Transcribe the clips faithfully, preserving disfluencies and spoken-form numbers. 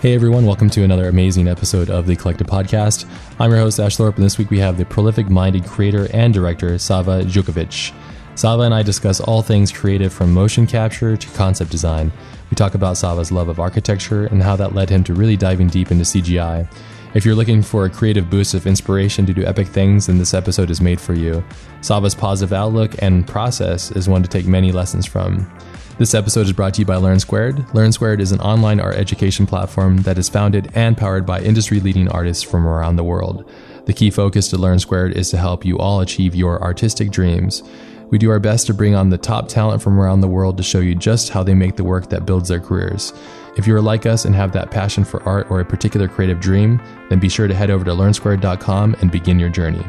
Hey everyone, welcome to another amazing episode of the Collective Podcast. I'm your host, Ash Thorpe, and this week we have the prolific-minded creator and director, Sava Zivkovic. Sava and I discuss all things creative from motion capture to concept design. We talk about Sava's love of architecture and how that led him to really diving deep into C G I. If you're looking for a creative boost of inspiration to do epic things, then this episode is made for you. Sava's positive outlook and process is one to take many lessons from. This episode is brought to you by LearnSquared. LearnSquared is an online art education platform that is founded and powered by industry-leading artists from around the world. The key focus to LearnSquared is to help you all achieve your artistic dreams. We do our best to bring on the top talent from around the world to show you just how they make the work that builds their careers. If you are like us and have that passion for art or a particular creative dream, then be sure to head over to learn squared dot com and begin your journey.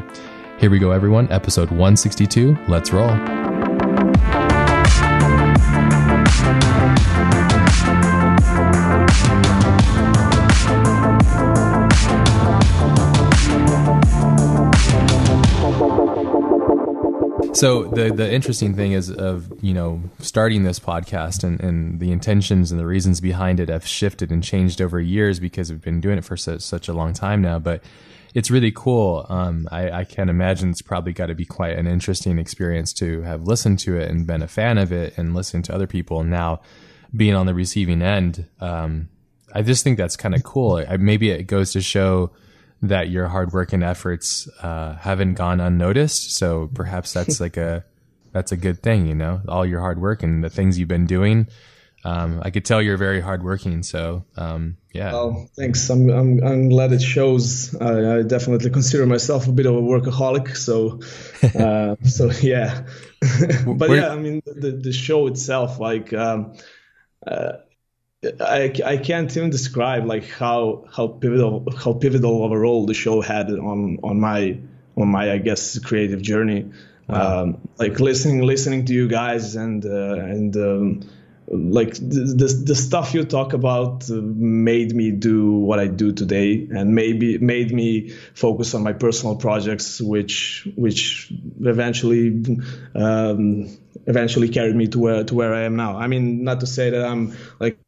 Here we go, everyone. Episode one sixty-two. Let's roll. So the the interesting thing is of, you know, starting this podcast and, and the intentions and the reasons behind it have shifted and changed over years because we've been doing it for such, such a long time now. But it's really cool. Um, I, I can imagine it's probably got to be quite an interesting experience to have listened to it and been a fan of it and listened to other people. And now being on the receiving end, um, I just think that's kind of cool. I, maybe it goes to show that your hard work and efforts uh, haven't gone unnoticed. So perhaps that's like a, that's a good thing, you know, all your hard work and the things you've been doing. Um, I could tell you're very hardworking. So um, yeah. Oh, thanks. I'm, I'm, I'm glad it shows. I, I definitely consider myself a bit of a workaholic. So, uh, so yeah, but We're, yeah, I mean the, the show itself, like, um, uh, I, I can't even describe like how how pivotal how pivotal of a role the show had on on my on my I guess creative journey. Wow. Um, like listening listening to you guys and uh, and um, like the, the the stuff you talk about made me do what I do today, and maybe made me focus on my personal projects, which which eventually. Um, eventually carried me to where to where I am now. I mean, not to say that I'm like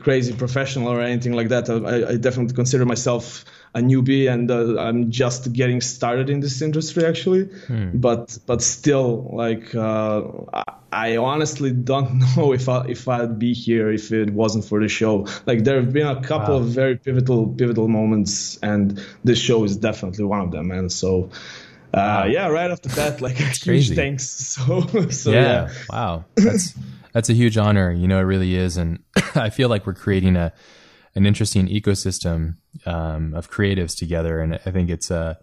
crazy professional or anything like that. I, I definitely consider myself a newbie, and uh, I'm just getting started in this industry actually. Hmm. But but still, like uh, I honestly don't know if I if I'd be here if it wasn't for the show. Like there have been a couple wow. of very pivotal pivotal moments, and this show is definitely one of them. And so. Uh, yeah, right off the bat, like huge crazy. Thanks. So, so yeah. yeah, wow, that's that's a huge honor. You know, it really is, and I feel like we're creating a an interesting ecosystem um, of creatives together. And I think it's a,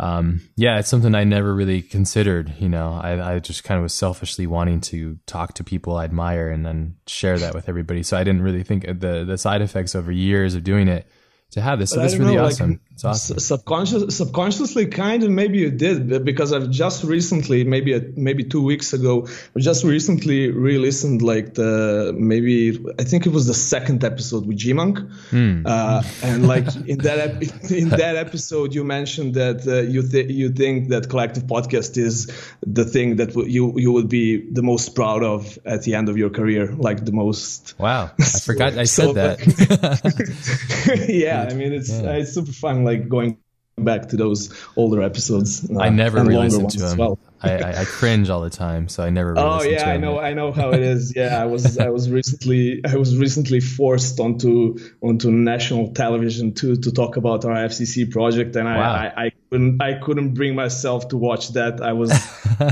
uh, um, yeah, it's something I never really considered. You know, I, I just kind of was selfishly wanting to talk to people I admire and then share that with everybody. So I didn't really think the the side effects over years of doing it. To have this, so that's really know, awesome. Like, it's awesome. Subconscious, subconsciously, kind of maybe you did, because I've just recently, maybe a, maybe two weeks ago, just recently re-listened like the maybe I think it was the second episode with G-Monk, mm. uh, and like in that ep- in that episode you mentioned that uh, you th- you think that Collective Podcast is the thing that w- you you would be the most proud of at the end of your career, like the most. Wow, I so, forgot I said so, that. Like, yeah. I mean, it's yeah. it's super fun, like going back to those older episodes. Uh, I never re-listened to them. Well. I, I, I cringe all the time, so I never. Oh yeah, to them. I know, I know how it is. Yeah, I was, I was recently, I was recently forced onto onto national television to to talk about our I F C C project, and wow. I, I, I couldn't, I couldn't bring myself to watch that. I was,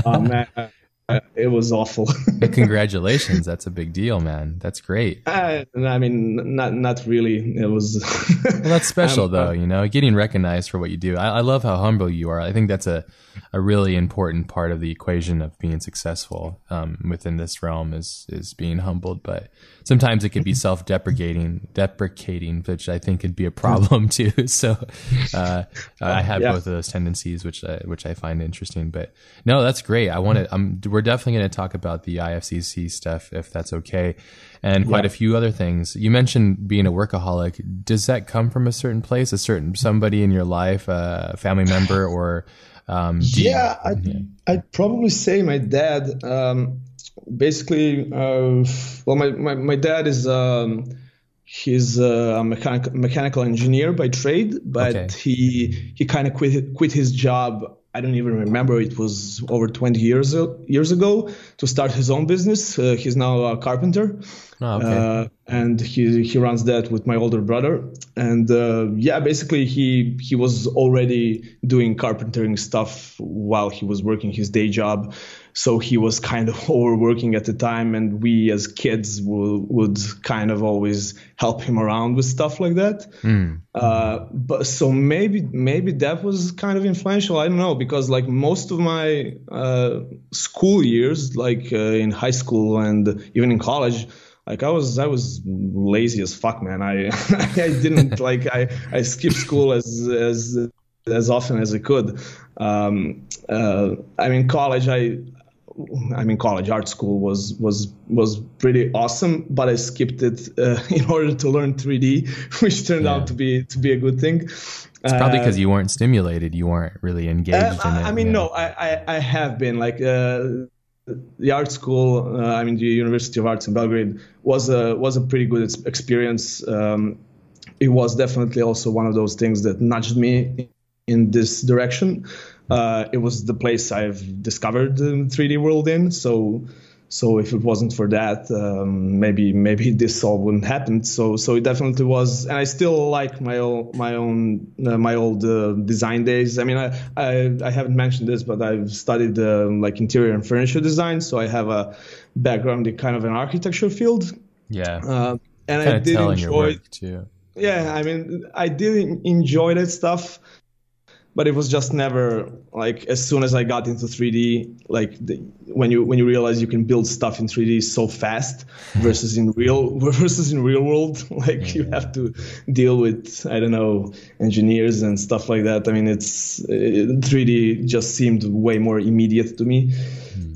oh man. I, It was awful. Congratulations. That's a big deal, man. That's great. I, I mean, not not really. It was... Well, that's special, um, though, you know, getting recognized for what you do. I, I love how humble you are. I think that's a, a really important part of the equation of being successful um, within this realm is is being humbled. But sometimes it can be self-deprecating, deprecating, which I think could be a problem, too. So uh, I have yeah. both of those tendencies, which I, which I find interesting. But no, that's great. I want to... I'm. We're definitely going to talk about the I F C C stuff, if that's okay, and quite yeah. a few other things. You mentioned being a workaholic. Does that come from a certain place, a certain somebody in your life, a family member, or? Um, yeah, you, I'd, yeah, I'd probably say my dad. Um, basically, uh, well, my, my, my dad is um, He's a mechanic, mechanical engineer by trade, but okay. he he kind of quit quit his job. I don't even remember. It was over twenty years ago to start his own business. Uh, he's now a carpenter, oh, okay. uh, and he he runs that with my older brother. And uh, yeah, basically he he was already doing carpentering stuff while he was working his day job, so he was kind of overworking at the time. And we as kids will, would kind of always help him around with stuff like that. Mm. Uh, but so maybe maybe that was kind of influential. I don't know, because like most of my uh, school years, like uh, in high school and even in college, like I was, I was lazy as fuck, man. I, I didn't like, I, I skipped school as, as, as often as I could. Um, uh, I mean, college, I, I mean, college art school was, was, was pretty awesome, but I skipped it uh, in order to learn three D, which turned yeah. out to be, to be a good thing. It's probably because uh, you weren't stimulated. You weren't really engaged uh, in it. I mean, yeah. no, I, I, I have been like, uh, the art school, uh, I mean, the University of Arts in Belgrade was a was a pretty good experience. Um, it was definitely also one of those things that nudged me in this direction. Uh, it was the place I've discovered the three D world in. So, so if it wasn't for that, um, maybe maybe this all wouldn't happen. So, so it definitely was, and I still like my old my own uh, my old uh, design days. I mean, I, I I haven't mentioned this, but I've studied uh, like interior and furniture design, so I have a background in kind of an architecture field. Yeah, uh, and I did enjoy it too. Yeah, I mean, I did enjoy that stuff. But it was just never like as soon as I got into three D, like the, when you when you realize you can build stuff in three D so fast versus in real versus in real world, like yeah. you have to deal with, I don't know, engineers and stuff like that. I mean, it's it, three D just seemed way more immediate to me. Mm.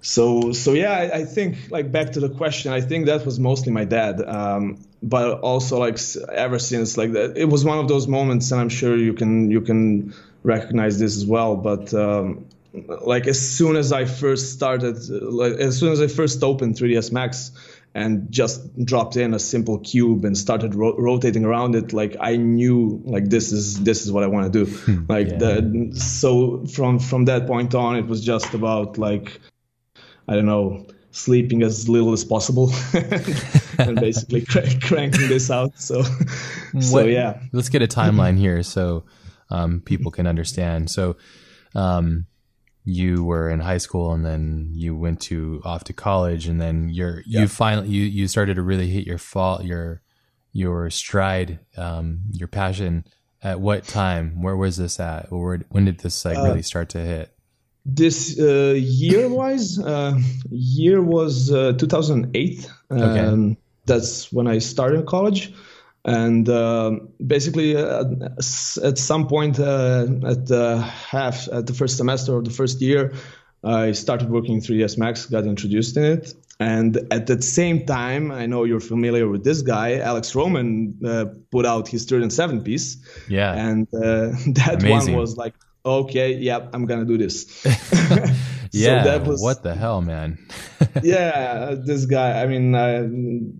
So so yeah, I, I think like back to the question, I think that was mostly my dad. Um, But also, like ever since, like that, it was one of those moments, and I'm sure you can you can recognize this as well. But um, like as soon as I first started, like as soon as I first opened three D S Max and just dropped in a simple cube and started ro- rotating around it, like I knew, like this is this is what I want to do. Like yeah. the, so from from that point on, it was just about like I don't know. sleeping as little as possible and basically crank, cranking this out. So, what, so yeah. Let's get a timeline here so um, people can understand. So um, you were in high school and then you went to off to college and then you're, yeah. you finally, you, you started to really hit your fall, your, your stride, um, your passion at what time, where was this at? Or when did this like really start to hit? This uh, year-wise, uh, year was uh, two thousand eight. Um, okay. That's when I started college. And uh, basically, uh, at some point uh, at the half, at the first semester or the first year, I started working in three D S Max, got introduced in it. And at that same time, I know you're familiar with this guy, Alex Roman, uh, put out his third and seventh piece. Yeah. And uh, that Amazing. one was like, okay, yeah, I'm going to do this. yeah, so that was, what the hell, man? yeah, this guy, I mean, uh,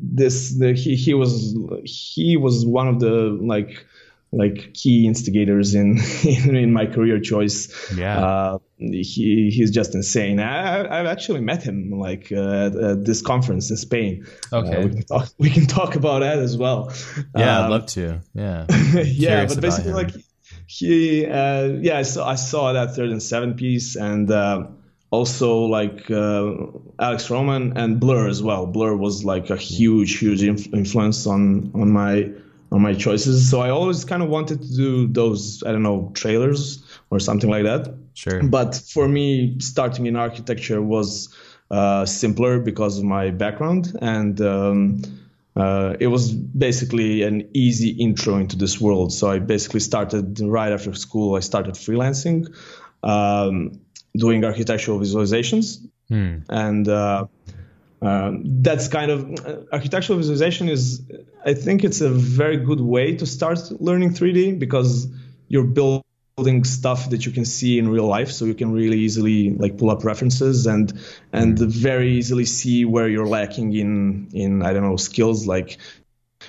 this the, he he was he was one of the like like key instigators in in my career choice. Yeah. Uh, he he's just insane. I I've actually met him like uh, at, at this conference in Spain. Okay. Uh, we can talk we can talk about that as well. Yeah, um, I'd love to. Yeah. yeah, but basically him. like He, uh, yeah, so I saw that third and seventh piece, and uh, also like uh, Alex Roman and Blur as well. Blur was like a huge, huge inf- influence on on my on my choices. So I always kind of wanted to do those, I don't know, trailers or something like that. Sure. But for me, starting in architecture was uh, simpler because of my background, and um, Uh, it was basically an easy intro into this world. So I basically started right after school. I started freelancing, um, doing architectural visualizations. Hmm. And uh, uh, that's kind of uh, architectural visualization is, I think it's a very good way to start learning three D because you're building stuff that you can see in real life. So you can really easily like pull up references and and very easily see where you're lacking in in I don't know skills. Like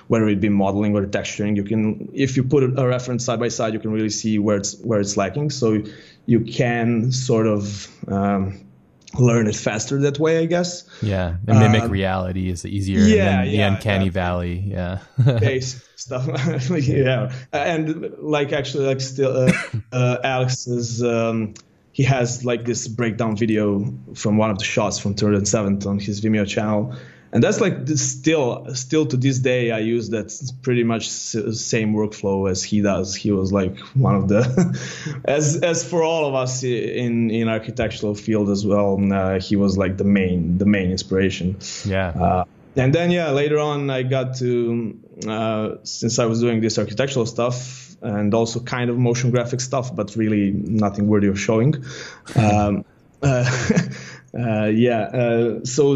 whether it be modeling or texturing. You can, if you put a reference side by side, you can really see where it's where it's lacking. So you can sort of um, learn it faster that way, I guess. Yeah, and mimic uh, reality is easier. Yeah, than the yeah, uncanny yeah. valley. Yeah, base stuff. like, yeah, and like actually, like still, uh, uh, Alex is. Um, He has like this breakdown video from one of the shots from two hundred seventh on his Vimeo channel. And that's like this still, still to this day, I use that pretty much same workflow as he does. He was like one of the, as as for all of us in in architectural field as well. Uh, he was like the main the main inspiration. Yeah. Uh, and then yeah, later on I got to uh, since I was doing this architectural stuff. And also kind of motion graphic stuff, but really nothing worthy of showing. Um, uh, uh, yeah. Uh, so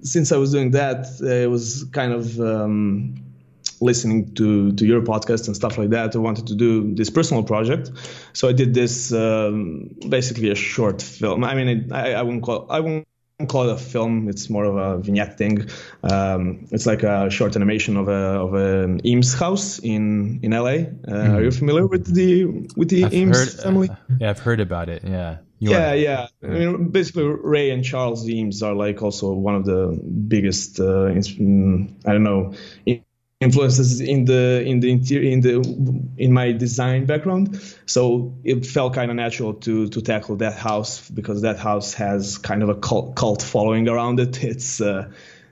since I was doing that, uh, I was kind of um, listening to, to your podcast and stuff like that. I wanted to do this personal project. So I did this um, basically a short film. I mean, it, I, I wouldn't call I wouldn't call it a film. It's more of a vignette thing. Um, it's like a short animation of a of an Eames house in in L A. Uh, mm-hmm. Are you familiar with the with the I've Eames heard, family? Uh, yeah, I've heard about it. Yeah. You yeah, are. yeah. I mean, basically, Ray and Charles Eames are like also one of the biggest. Uh, I don't know. Influences in the in the interior in the in my design background, so it felt kind of natural to to tackle that house because that house has kind of a cult, cult following around it. It's uh,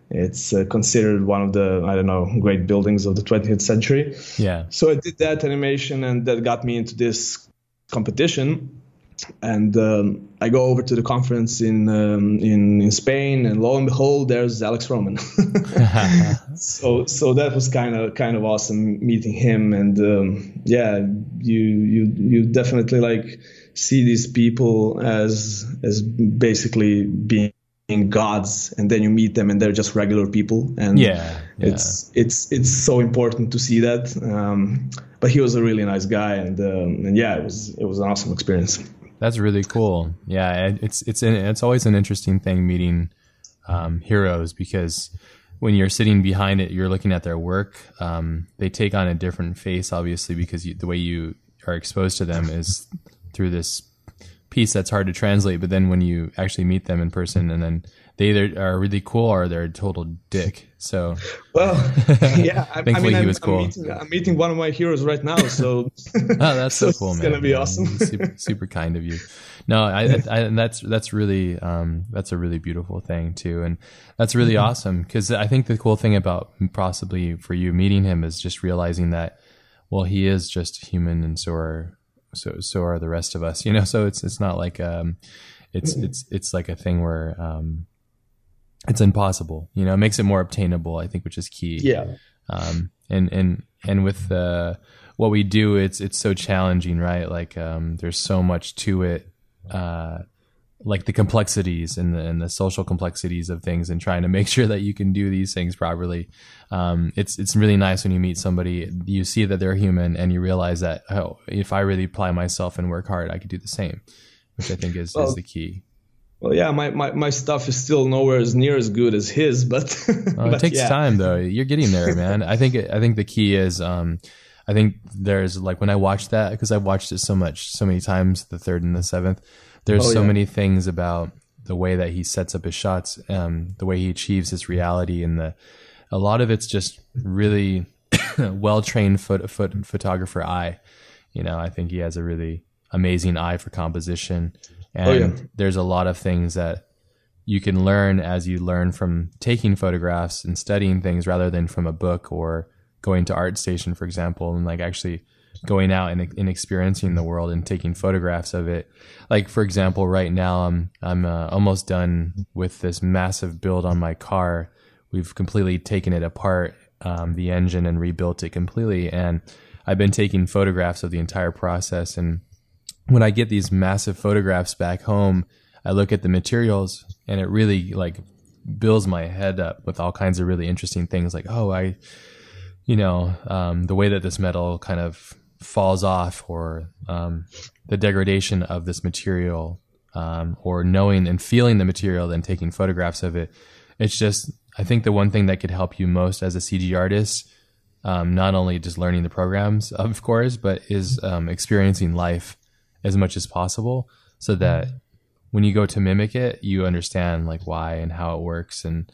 it's uh, considered one of the I don't know great buildings of the twentieth century. Yeah. So I did that animation, and that got me into this competition. And um, I go over to the conference in, um, in in Spain, and lo and behold, there's Alex Roman. so so that was kind of kind of awesome meeting him, and um, yeah, you you you definitely like see these people as as basically being gods, and then you meet them, and they're just regular people, and yeah, yeah. it's it's it's so important to see that. Um, but he was a really nice guy, and um, and yeah, it was it was an awesome experience. That's really cool. Yeah, it's it's an, it's always an interesting thing meeting um, heroes, because when you're sitting behind it, you're looking at their work. Um, they take on a different face, obviously, because you, the way you are exposed to them is through this piece that's hard to translate. But then when you actually meet them in person, and then they either are really cool or they're a total dick. So, well, yeah, I, thankfully I mean, I'm, he was cool. I'm meeting, I'm meeting one of my heroes right now. So, oh, that's so, so cool, man. It's going to be awesome. super, super kind of you. No, I, I, I, and that's, that's really, um, that's a really beautiful thing too. And that's really mm-hmm. awesome. Cause I think the cool thing about possibly for you meeting him is just realizing that, well, he is just human, and so are, so, so are the rest of us, you know? So it's, it's not like, um, it's, it's, it's like a thing where, um, it's impossible, you know, it makes it more obtainable, I think, which is key. Yeah. Um, and, and, and with, uh, what we do, it's, it's so challenging, right? Like, um, there's so much to it, uh, like the complexities and the, and the social complexities of things, and trying to make sure that you can do these things properly. Um, it's, it's really nice when you meet somebody, you see that they're human, and you realize that, oh, if I really apply myself and work hard, I could do the same, which I think is, well, is the key. Well, yeah, my, my, my stuff is still nowhere as near as good as his, but, oh, but it takes yeah. time though. You're getting there, man. I think, I think the key is, um, I think there's like, when I watched that, because I've watched it so much, so many times, the third and the seventh, there's oh, so yeah. many things about the way that he sets up his shots, um, the way he achieves his reality, and the, a lot of it's just really well-trained foot, foot photographer eye. You know, I think he has a really amazing eye for composition. And oh, yeah. there's a lot of things that you can learn as you learn from taking photographs and studying things, rather than from a book or going to Art Station, for example, and like actually going out and, and experiencing the world and taking photographs of it. Like, for example, right now I'm, I'm uh, almost done with this massive build on my car. We've completely taken it apart, um, the engine, and rebuilt it completely. And I've been taking photographs of the entire process, and when I get these massive photographs back home, I look at the materials, and it really like builds my head up with all kinds of really interesting things. Like, oh, I, you know, um, the way that this metal kind of falls off, or um, the degradation of this material, um, or knowing and feeling the material, then taking photographs of it. It's just, I think the one thing that could help you most as a C G artist um, not only just learning the programs, of course, but is um, experiencing life as much as possible, so that when you go to mimic it, you understand like why and how it works and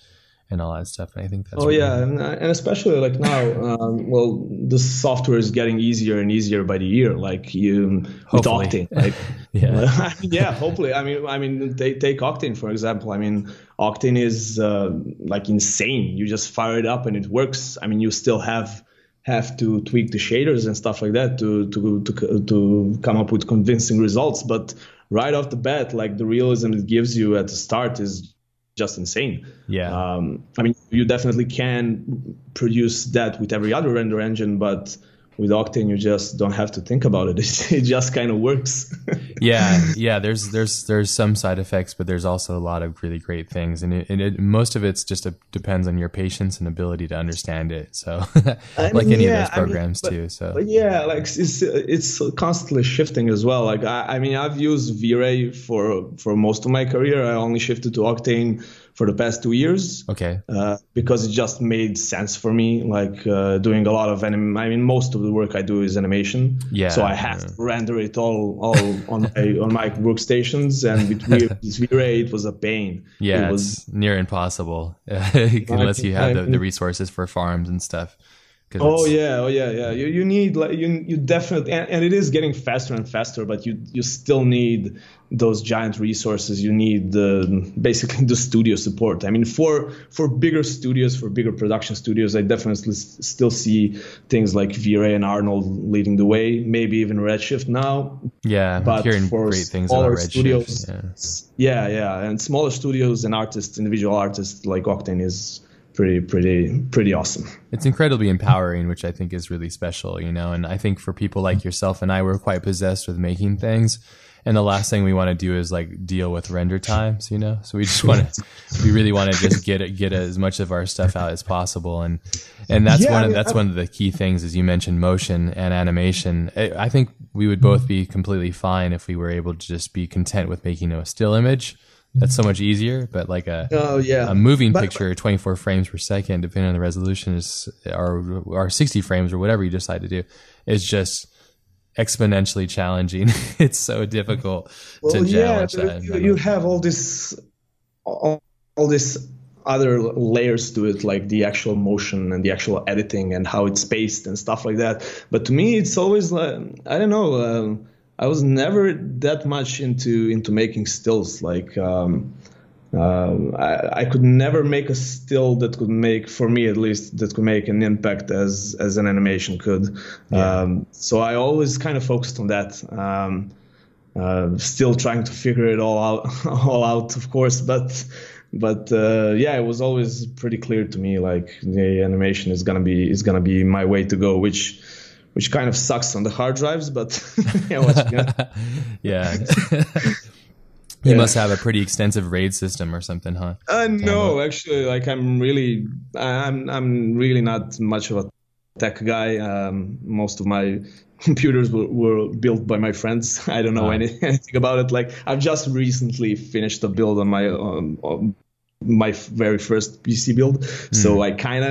and all that stuff. And I think that's oh yeah, I mean. and, and especially like now, um, well, the software is getting easier and easier by the year. Like you with Octane, like yeah, yeah, hopefully. I mean, I mean, they take Octane for example. I mean, Octane is uh, like insane. You just fire it up and it works. I mean, you still have have to tweak the shaders and stuff like that to to to to come up with convincing results, but right off the bat, like the realism it gives you at the start is just insane. Yeah. Um, I mean, you definitely can produce that with every other render engine, but with Octane, you just don't have to think about it. It just kind of works. yeah, yeah. There's there's there's some side effects, but there's also a lot of really great things, and it, it, it, most of it's just a, depends on your patience and ability to understand it. So, like I mean, any yeah, of those programs I mean, but, too. So but yeah, like it's it's constantly shifting as well. Like I, I mean, I've used V-Ray for for most of my career. I only shifted to Octane for the past two years, okay, uh, because it just made sense for me. Like uh, doing a lot of anim- I mean, most of the work I do is animation, yeah. So I have yeah. to render it all, all on my on my workstations, and with V-Ray, it was a pain. Yeah, it was it's near impossible unless you have the, the resources for farms and stuff. Oh yeah, oh yeah, yeah. You you need like you you definitely and, and it is getting faster and faster, but you you still need those giant resources. You need the basically the studio support. I mean, for for bigger studios, for bigger production studios, I definitely s- still see things like V-Ray and Arnold leading the way. Maybe even Redshift now. Yeah, but I'm hearing for great things about Redshift. Studios, yeah. yeah, yeah, and smaller studios and artists, individual artists like Octane is pretty pretty pretty awesome. It's incredibly empowering, which I think is really special, you know. And I think for people like yourself and I, we're quite possessed with making things, and the last thing we want to do is like deal with render times, you know. So we just want to we really want to just get it get as much of our stuff out as possible, and and that's yeah, one of, that's I, one of the key things. As you mentioned, motion and animation, I think we would both be completely fine if we were able to just be content with making a still image. That's so much easier, but like a oh, yeah. a moving but, picture, twenty-four frames per second, depending on the resolution, is or or sixty frames or whatever you decide to do, is just exponentially challenging. It's so difficult well, to challenge yeah, that. You, you have all this, all, all this other layers to it, like the actual motion and the actual editing and how it's spaced and stuff like that. But to me, it's always like I don't know. Um, I was never that much into into making stills. Like um, um, I, I could never make a still that could make, for me at least, that could make an impact as as an animation could. Yeah. Um, so I always kind of focused on that. Um, uh, still trying to figure it all out, all out, of course. But but uh, yeah, it was always pretty clear to me like the animation is gonna be is gonna be my way to go, which. Which kind of sucks on the hard drives, but yeah, what, you know? yeah. You yeah. must have a pretty extensive RAID system or something, huh? Uh, no, actually, like I'm really, I'm I'm really not much of a tech guy. Um, most of my computers were, were built by my friends. I don't know wow. any, anything about it. Like I've just recently finished a build on my um, on my very first P C build, mm. so I kind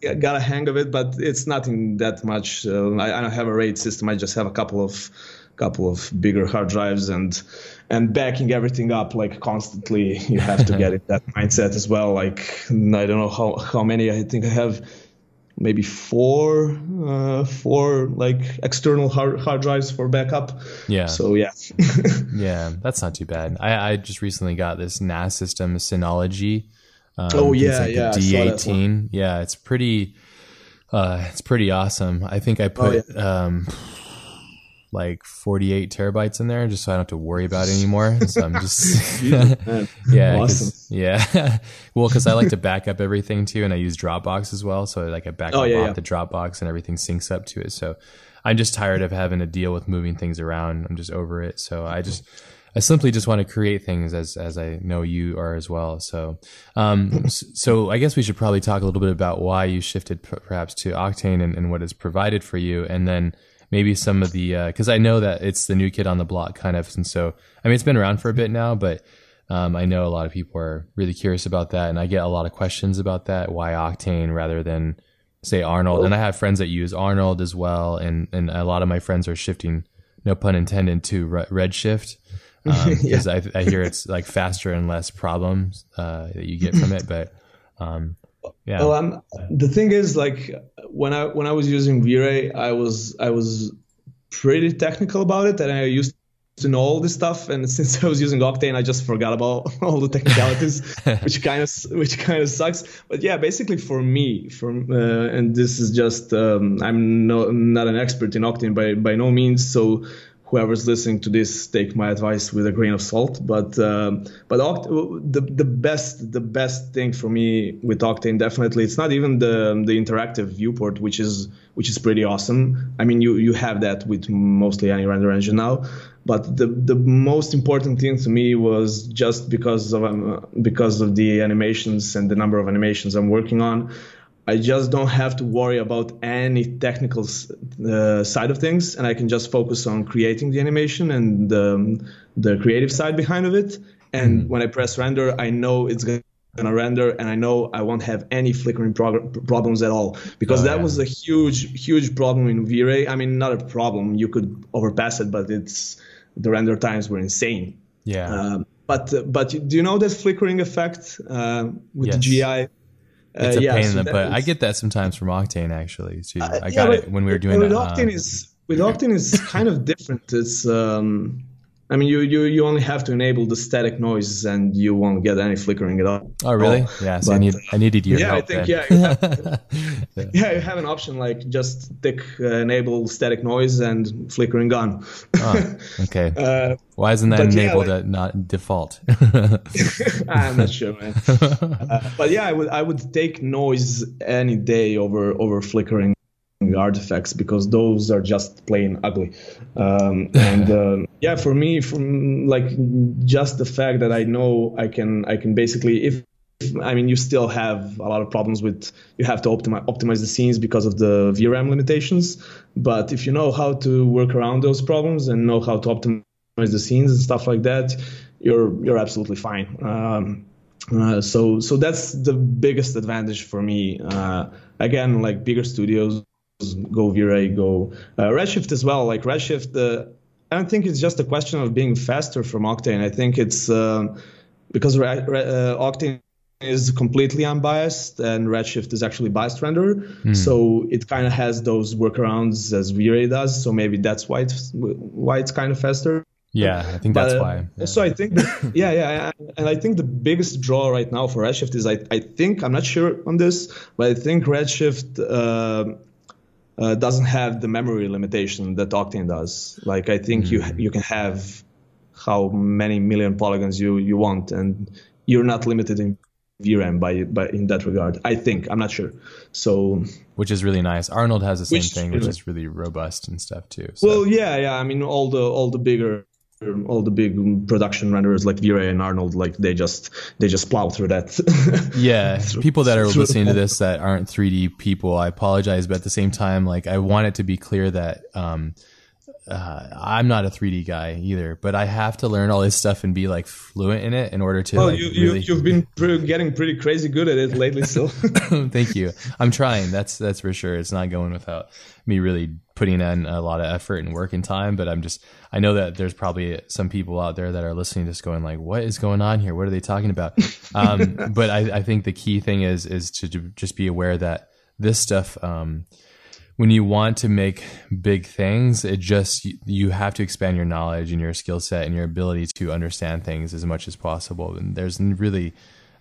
of got a hang of it, but it's nothing that much. Uh, I, I don't have a RAID system. I just have a couple of couple of bigger hard drives and and backing everything up like constantly. You have to get in that mindset as well. Like I don't know how how many. I think I have maybe four uh, four like external hard, hard drives for backup. Yeah. So yeah. yeah, that's not too bad. I, I just recently got this N A S system, Synology. Um, oh yeah, like yeah. D eighteen. Yeah, it's pretty. Uh, it's pretty awesome. I think I put oh, yeah. um, like forty-eight terabytes in there, just so I don't have to worry about it anymore. So I'm just yeah, awesome. Cause, yeah. well, because I like to back up everything too, and I use Dropbox as well. So like I back oh, up yeah, yeah. the Dropbox, and everything syncs up to it. So I'm just tired of having to deal with moving things around. I'm just over it. So I just I simply just want to create things, as as I know you are as well. So um, so I guess we should probably talk a little bit about why you shifted perhaps to Octane and, and what is provided for you, and then. Maybe some of the, because uh, I know that it's the new kid on the block kind of. And so, I mean, it's been around for a bit now, but um, I know a lot of people are really curious about that. And I get a lot of questions about that. Why Octane rather than say Arnold, and I have friends that use Arnold as well, and and a lot of my friends are shifting, no pun intended, to Redshift because um, yeah. I, I hear it's like faster and less problems uh, that you get from it. But um, yeah. Well, I'm, the thing is, like when I when I was using V-Ray, I was I was pretty technical about it, and I used to know all this stuff. And since I was using Octane, I just forgot about all the technicalities, which kind of which kind of sucks. But yeah, basically for me, from uh, and this is just um, I'm no, not an expert in Octane by by no means, so whoever's listening to this, take my advice with a grain of salt. But um, but Oct- the the best the best thing for me with Octane, definitely, it's not even the the interactive viewport, which is which is pretty awesome. I mean, you you have that with mostly any render engine now. But the the most important thing to me was just because of um, because of the animations and the number of animations I'm working on. I just don't have to worry about any technical uh, side of things, and I can just focus on creating the animation and um, the creative side behind of it. And mm-hmm. when I press render, I know it's going to render, and I know I won't have any flickering prog- problems at all, because oh, that yeah. was a huge, huge problem in V-Ray. I mean, not a problem. You could overpass it, but it's the render times were insane. Yeah. Um, but but do you know that flickering effect uh, with yes. the G I? It's a uh, yeah, pain so in the butt. I get that sometimes from Octane, actually, too. Uh, I yeah, got it when we were doing with that. Octane uh, is, with Octane is kind of different. It's, um, I mean, you, you, you only have to enable the static noise and you won't get any flickering at all. Oh, really? Yeah, so but, I, need, I needed your yeah, help I think, then. Yeah, you have, yeah. yeah, you have an option, like just tick uh, enable static noise and flickering gone. Oh, okay. uh, Why isn't that but enabled yeah, like, at not default? I'm not sure, man. Uh, but yeah, I would I would take noise any day over over flickering artifacts, because those are just plain ugly. Um, and uh, yeah, for me, from like just the fact that I know I can I can basically if. I mean, you still have a lot of problems with, you have to optimize optimize the scenes because of the V RAM limitations. But if you know how to work around those problems and know how to optimize the scenes and stuff like that, you're you're absolutely fine. Um, uh, so so that's the biggest advantage for me. Uh, again, like bigger studios, go V-Ray, go uh, Redshift as well. Like Redshift, uh, I don't think it's just a question of being faster from Octane. I think it's uh, because Re- Re- uh, Octane is completely unbiased, and Redshift is actually biased renderer. Mm. So it kind of has those workarounds as V-Ray does. So maybe that's why it's, why it's kind of faster. Yeah, I think that's but, why. Yeah. So I think, that, yeah, yeah. And I think the biggest draw right now for Redshift is, I, I think, I'm not sure on this, but I think Redshift uh, uh, doesn't have the memory limitation that Octane does. Like, I think mm. you you can have how many million polygons you, you want, and you're not limited in V RAM by by in that regard. I think, I'm not sure. So, which is really nice. Arnold has the same which, thing, which is really robust and stuff too. So. Well, yeah, yeah. I mean, all the all the bigger, all the big production renderers like V-Ray and Arnold, like they just they just plow through that. Yeah, through, people that are listening to this that aren't three D people, I apologize, but at the same time, like I want it to be clear that um, uh, I'm not a three D guy either, but I have to learn all this stuff and be like fluent in it in order to. Well, like, you, you, really... you've been pretty, getting pretty crazy good at it lately, so. Thank you. I'm trying. That's that's for sure. It's not going without me really putting in a lot of effort and work and time, but I'm just, I know that there's probably some people out there that are listening just going like, what is going on here? What are they talking about? Um, but I, I think the key thing is, is to just be aware that this stuff, um, when you want to make big things, it just, you have to expand your knowledge and your skill set and your ability to understand things as much as possible. And there's really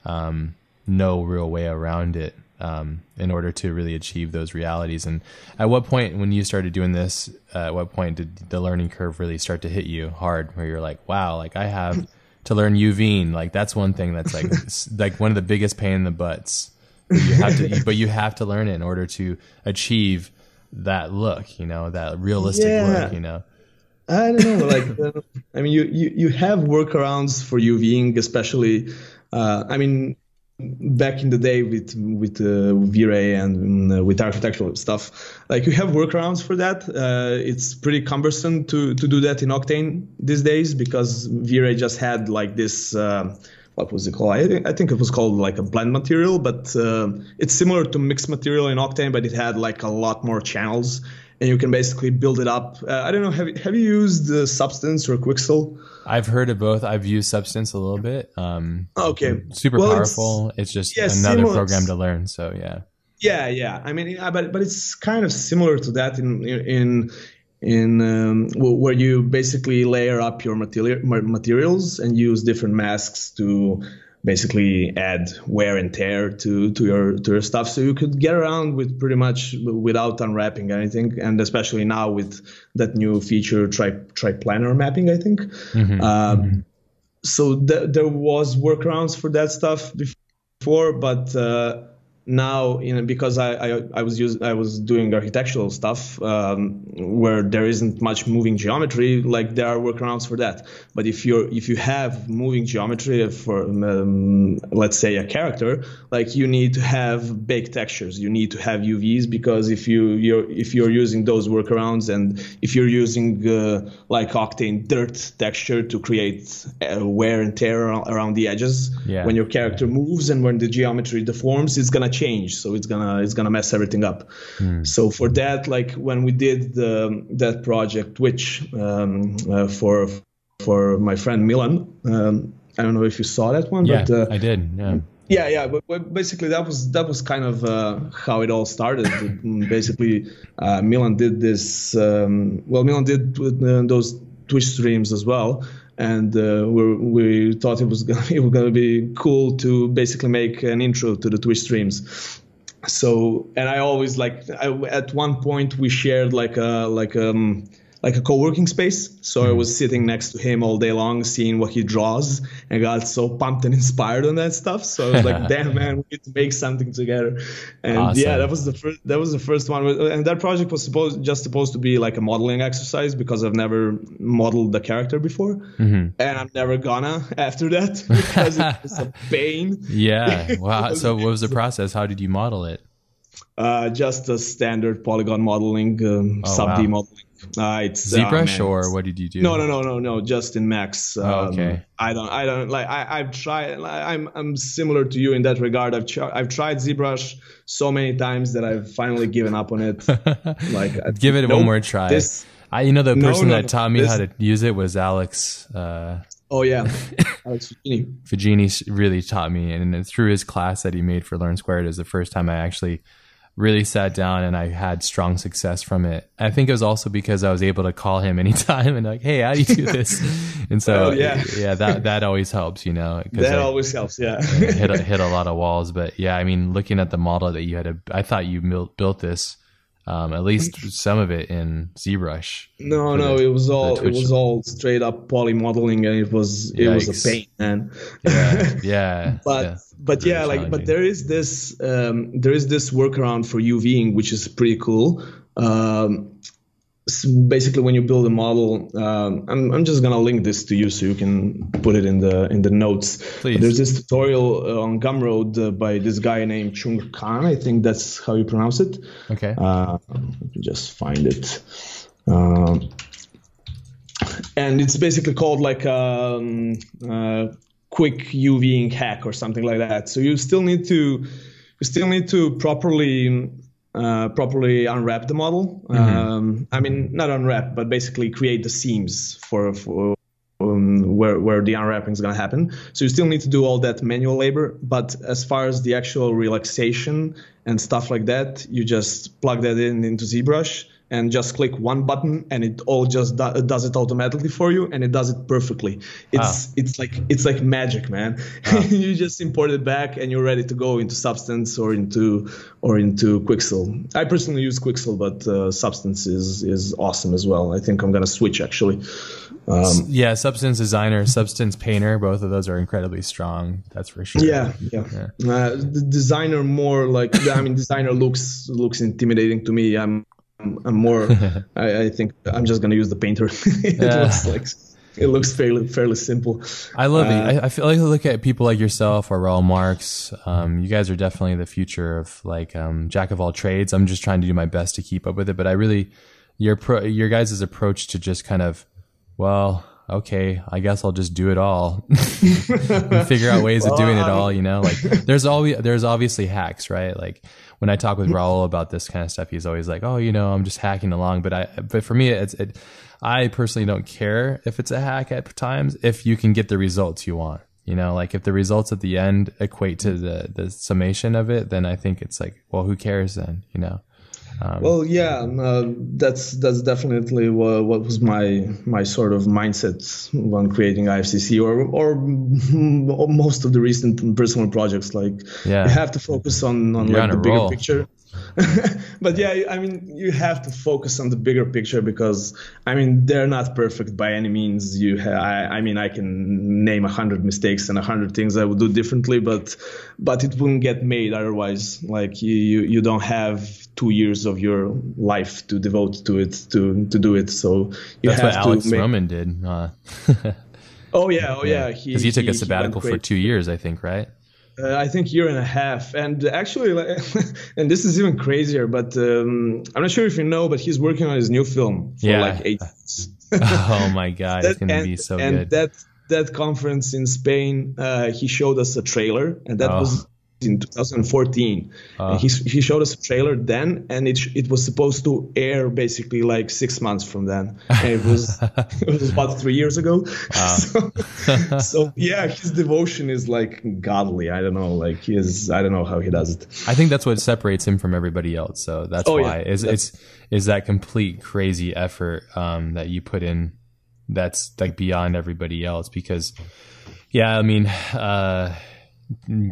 um, no real way around it. Um, in order to really achieve those realities. And at what point, when you started doing this, uh, at what point did the learning curve really start to hit you hard, where you're like, wow, like I have to learn UVing. Like that's one thing that's like, like one of the biggest pain in the butts. But you have to, but you have to learn it in order to achieve that look, you know, that realistic yeah. look, you know. I don't know. Like, uh, I mean, you, you, you have workarounds for UVing, especially, uh, I mean, back in the day with with uh, V-Ray and uh, with architectural stuff, like you have workarounds for that. Uh, it's pretty cumbersome to to do that in Octane these days, because V-Ray just had like this uh, what was it called? I think, I think it was called like a blend material, but uh, it's similar to mixed material in Octane, but it had like a lot more channels, and you can basically build it up. Uh, I don't know, have, have you used uh, Substance or Quixel? I've heard of both. I've used Substance a little bit. Um, okay. Super well, powerful. It's, it's just yeah, another similar. program to learn, so yeah. Yeah, yeah. I mean, but but it's kind of similar to that in in in um, where you basically layer up your material materials and use different masks to basically add wear and tear to to your to your stuff. So you could get around with pretty much without unwrapping anything, and especially now with that new feature, tri triplanar mapping, I think. Mm-hmm. Um, mm-hmm. So th there was workarounds for that stuff before, but. Uh, Now, you know, because I, I I was using I was doing architectural stuff um, where there isn't much moving geometry. Like there are workarounds for that. But if you're if you have moving geometry for um, let's say a character, like you need to have baked textures. You need to have U Vs, because if you you're if you're using those workarounds, and if you're using uh, like Octane dirt texture to create wear and tear around the edges, yeah. when your character moves and when the geometry deforms, it's gonna change, so it's gonna it's gonna mess everything up. Mm. So for that, like when we did the, that project, which um, uh, for for my friend Milan, um, I don't know if you saw that one. Yeah, but, uh, I did. Yeah, yeah, yeah. But, but basically, that was that was kind of uh, how it all started. Basically, uh, Milan did this. Um, well, Milan did uh, those Twitch streams as well. And uh, we we thought it was gonna, it was gonna be cool to basically make an intro to the Twitch streams. So, and I always like I, at one point we shared like a like um like a co-working space. So mm-hmm. I was sitting next to him all day long, seeing what he draws, and got so pumped and inspired on that stuff. So I was like, damn man, we need to make something together. And awesome. yeah, that was the first that was the first one. And that project was supposed just supposed to be like a modeling exercise, because I've never modeled the character before, mm-hmm. and I'm never gonna after that, because it was a pain. Yeah. Wow. So what was the process? How did you model it? Uh, just a standard polygon modeling, um, oh, sub D wow. modeling. Uh, it's ZBrush, uh, or what did you do? No, no, no, no, no. Just in Max. Um, oh, okay. I don't, I don't like. I, I've tried. Like, I'm, I'm similar to you in that regard. I've, I've tried ZBrush so many times that I've finally given up on it. Like, I, give it nope, one more try. This, I, you know, the person no, no, that taught me this, how to use it was Alex. Uh, oh yeah, Alex Roman. Fugini really taught me, and through his class that he made for LearnSquared is the first time I actually. Really sat down and I had strong success from it. I think it was also because I was able to call him anytime and like, hey, how do you do this? And so, oh, yeah, yeah, that that always helps, you know. That I, always helps, yeah. hit a, hit a lot of walls, but yeah, I mean, looking at the model that you had, to, I thought you built built this, um, at least some of it in ZBrush. No, no, the, it was all it was all straight up poly modeling, and it was it Yikes. was a pain, man. Yeah, yeah, but. Yeah. But yeah, like, but there is this um, there is this workaround for UVing, which is pretty cool. Um, so basically, when you build a model, um, I'm I'm just gonna link this to you so you can put it in the in the notes. Please. There's this tutorial on Gumroad uh, by this guy named Chung Khan. I think that's how you pronounce it. Okay. Uh, let me just find it. Uh, and it's basically called like. Um, uh, quick UVing hack or something like that. So you still need to you still need to properly uh, properly unwrap the model. Mm-hmm. um, I mean, not unwrap, but basically create the seams for, for um, where where the unwrapping is going to happen. So you still need to do all that manual labor. But as far as the actual relaxation and stuff like that, you just plug that in into ZBrush and just click one button, and it all just do does it automatically for you, and it does it perfectly. It's ah. it's like it's like magic, man. Ah. You just import it back, and you're ready to go into Substance or into or into Quixel. I personally use Quixel, but uh, Substance is is awesome as well. I think I'm gonna switch actually. Um, yeah, Substance Designer, Substance Painter, both of those are incredibly strong. That's for sure. Yeah, yeah. yeah. Uh, the Designer more like I mean, Designer looks looks intimidating to me. I'm I'm more. I, I think I'm just gonna use the Painter. it yeah. looks like it looks fairly fairly simple. I love uh, it. I, I feel like I look at people like yourself or Raul Marx. Um, you guys are definitely the future of like um, jack of all trades. I'm just trying to do my best to keep up with it, but I really your pro, your guys' approach to just kind of well, okay, I guess I'll just do it all and figure out ways well, of doing it all, you know, like there's always, there's obviously hacks, right? Like when I talk with Raul about this kind of stuff, he's always like, oh, you know, I'm just hacking along. But I, but for me, it's, it, I personally don't care if it's a hack at times, if you can get the results you want, you know, like if the results at the end equate to the, the summation of it, then I think it's like, well, who cares then, you know? Um, well, yeah, uh, that's that's definitely what, what was my my sort of mindset when creating I F C C or or, or most of the recent personal projects. Like yeah. you have to focus on on You're like on the bigger roll. picture. But yeah, I mean, you have to focus on the bigger picture because I mean they're not perfect by any means. You, ha- I, I mean, I can name a hundred mistakes and a hundred things I would do differently, but but it wouldn't get made otherwise. Like you, you, you don't have two years of your life to devote to it to to do it. So you that's have what to Alex make- Roman did. Uh, oh yeah, oh yeah, because yeah. he, he took he, a sabbatical for two years, I think, right? Uh, I think year and a half, and actually, and this is even crazier. But um, I'm not sure if you know, but he's working on his new film for yeah. like eight years. Oh my god, that, it's gonna and, be so and good! And that that conference in Spain, uh, he showed us a trailer, and that oh. was in two thousand fourteen. Oh. And he he showed us a trailer then, and it it was supposed to air basically like six months from then. And it was it was about three years ago. Wow. So, so yeah, his devotion is like godly. I don't know, like he is. I don't know how he does it. I think that's what separates him from everybody else. So that's oh, why yeah, is it's is that complete crazy effort um, that you put in. That's like beyond everybody else because, yeah, I mean. Uh,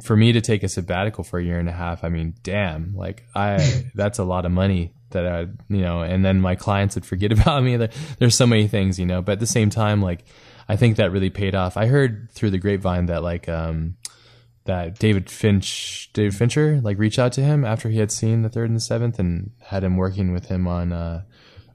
For me to take a sabbatical for a year and a half, I mean, damn, like I, that's a lot of money that I, you know, and then my clients would forget about me. There, there's so many things, you know, but at the same time, like, I think that really paid off. I heard through the grapevine that like, um, that David Finch, David Fincher, like reached out to him after he had seen The Third and the Seventh and had him working with him on, uh,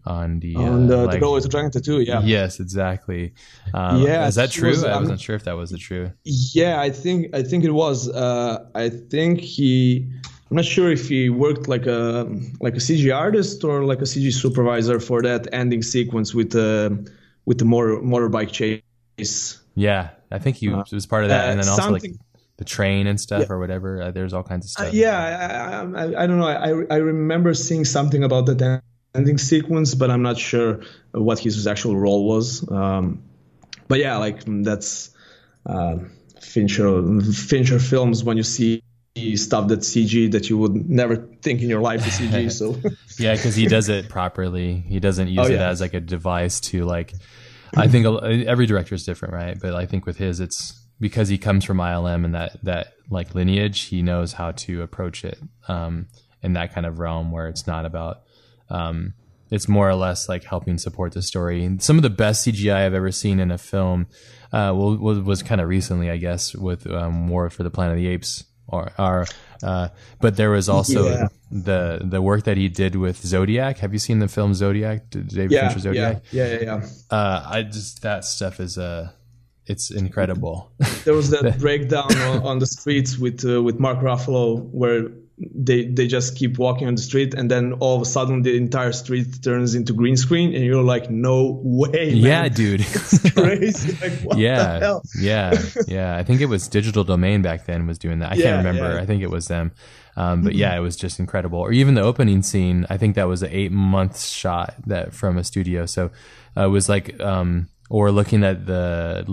on the, on the, uh, like, the Girl with the Dragon Tattoo, yeah. Yes, exactly. Um, yeah, is that true? Was, I wasn't um, sure if that was the true. Yeah, I think I think it was. Uh, I think he. I'm not sure if he worked like a like a C G artist or like a C G supervisor for that ending sequence with the uh, with the motor motorbike chase. Yeah, I think he uh, was part of that, uh, and then also like. The train and stuff yeah. or whatever. Uh, there's all kinds of stuff. Uh, yeah, I, I I don't know. I I remember seeing something about that. Ending sequence, but I'm not sure what his actual role was. Um, but yeah, like that's uh, Fincher Fincher films when you see stuff that's C G that you would never think in your life is C G. So yeah, because he does it properly. He doesn't use oh, yeah. it as like a device to like. I think every director is different, right? But I think with his, it's because he comes from I L M and that that like lineage. He knows how to approach it um, in that kind of realm where it's not about. Um, it's more or less like helping support the story. And some of the best C G I I've ever seen in a film uh, was, was, was kind of recently, I guess, with um, War for the Planet of the Apes. Or, or uh, but there was also yeah. the the work that he did with Zodiac. Have you seen the film Zodiac? David yeah, Fincher Zodiac. Yeah, yeah, yeah. yeah. Uh, I just that stuff is uh, it's incredible. There was that breakdown on, on the streets with uh, with Mark Ruffalo where. They they just keep walking on the street and then all of a sudden the entire street turns into green screen and you're like, no way, man. Yeah, dude. It's crazy. Like, what yeah, the hell? yeah, yeah. I think it was Digital Domain back then was doing that. I yeah, can't remember. Yeah. I think it was them. Um, but mm-hmm. yeah, it was just incredible. Or even the opening scene. I think that was an eight month shot that from a studio. So uh, it was like, um, or looking at the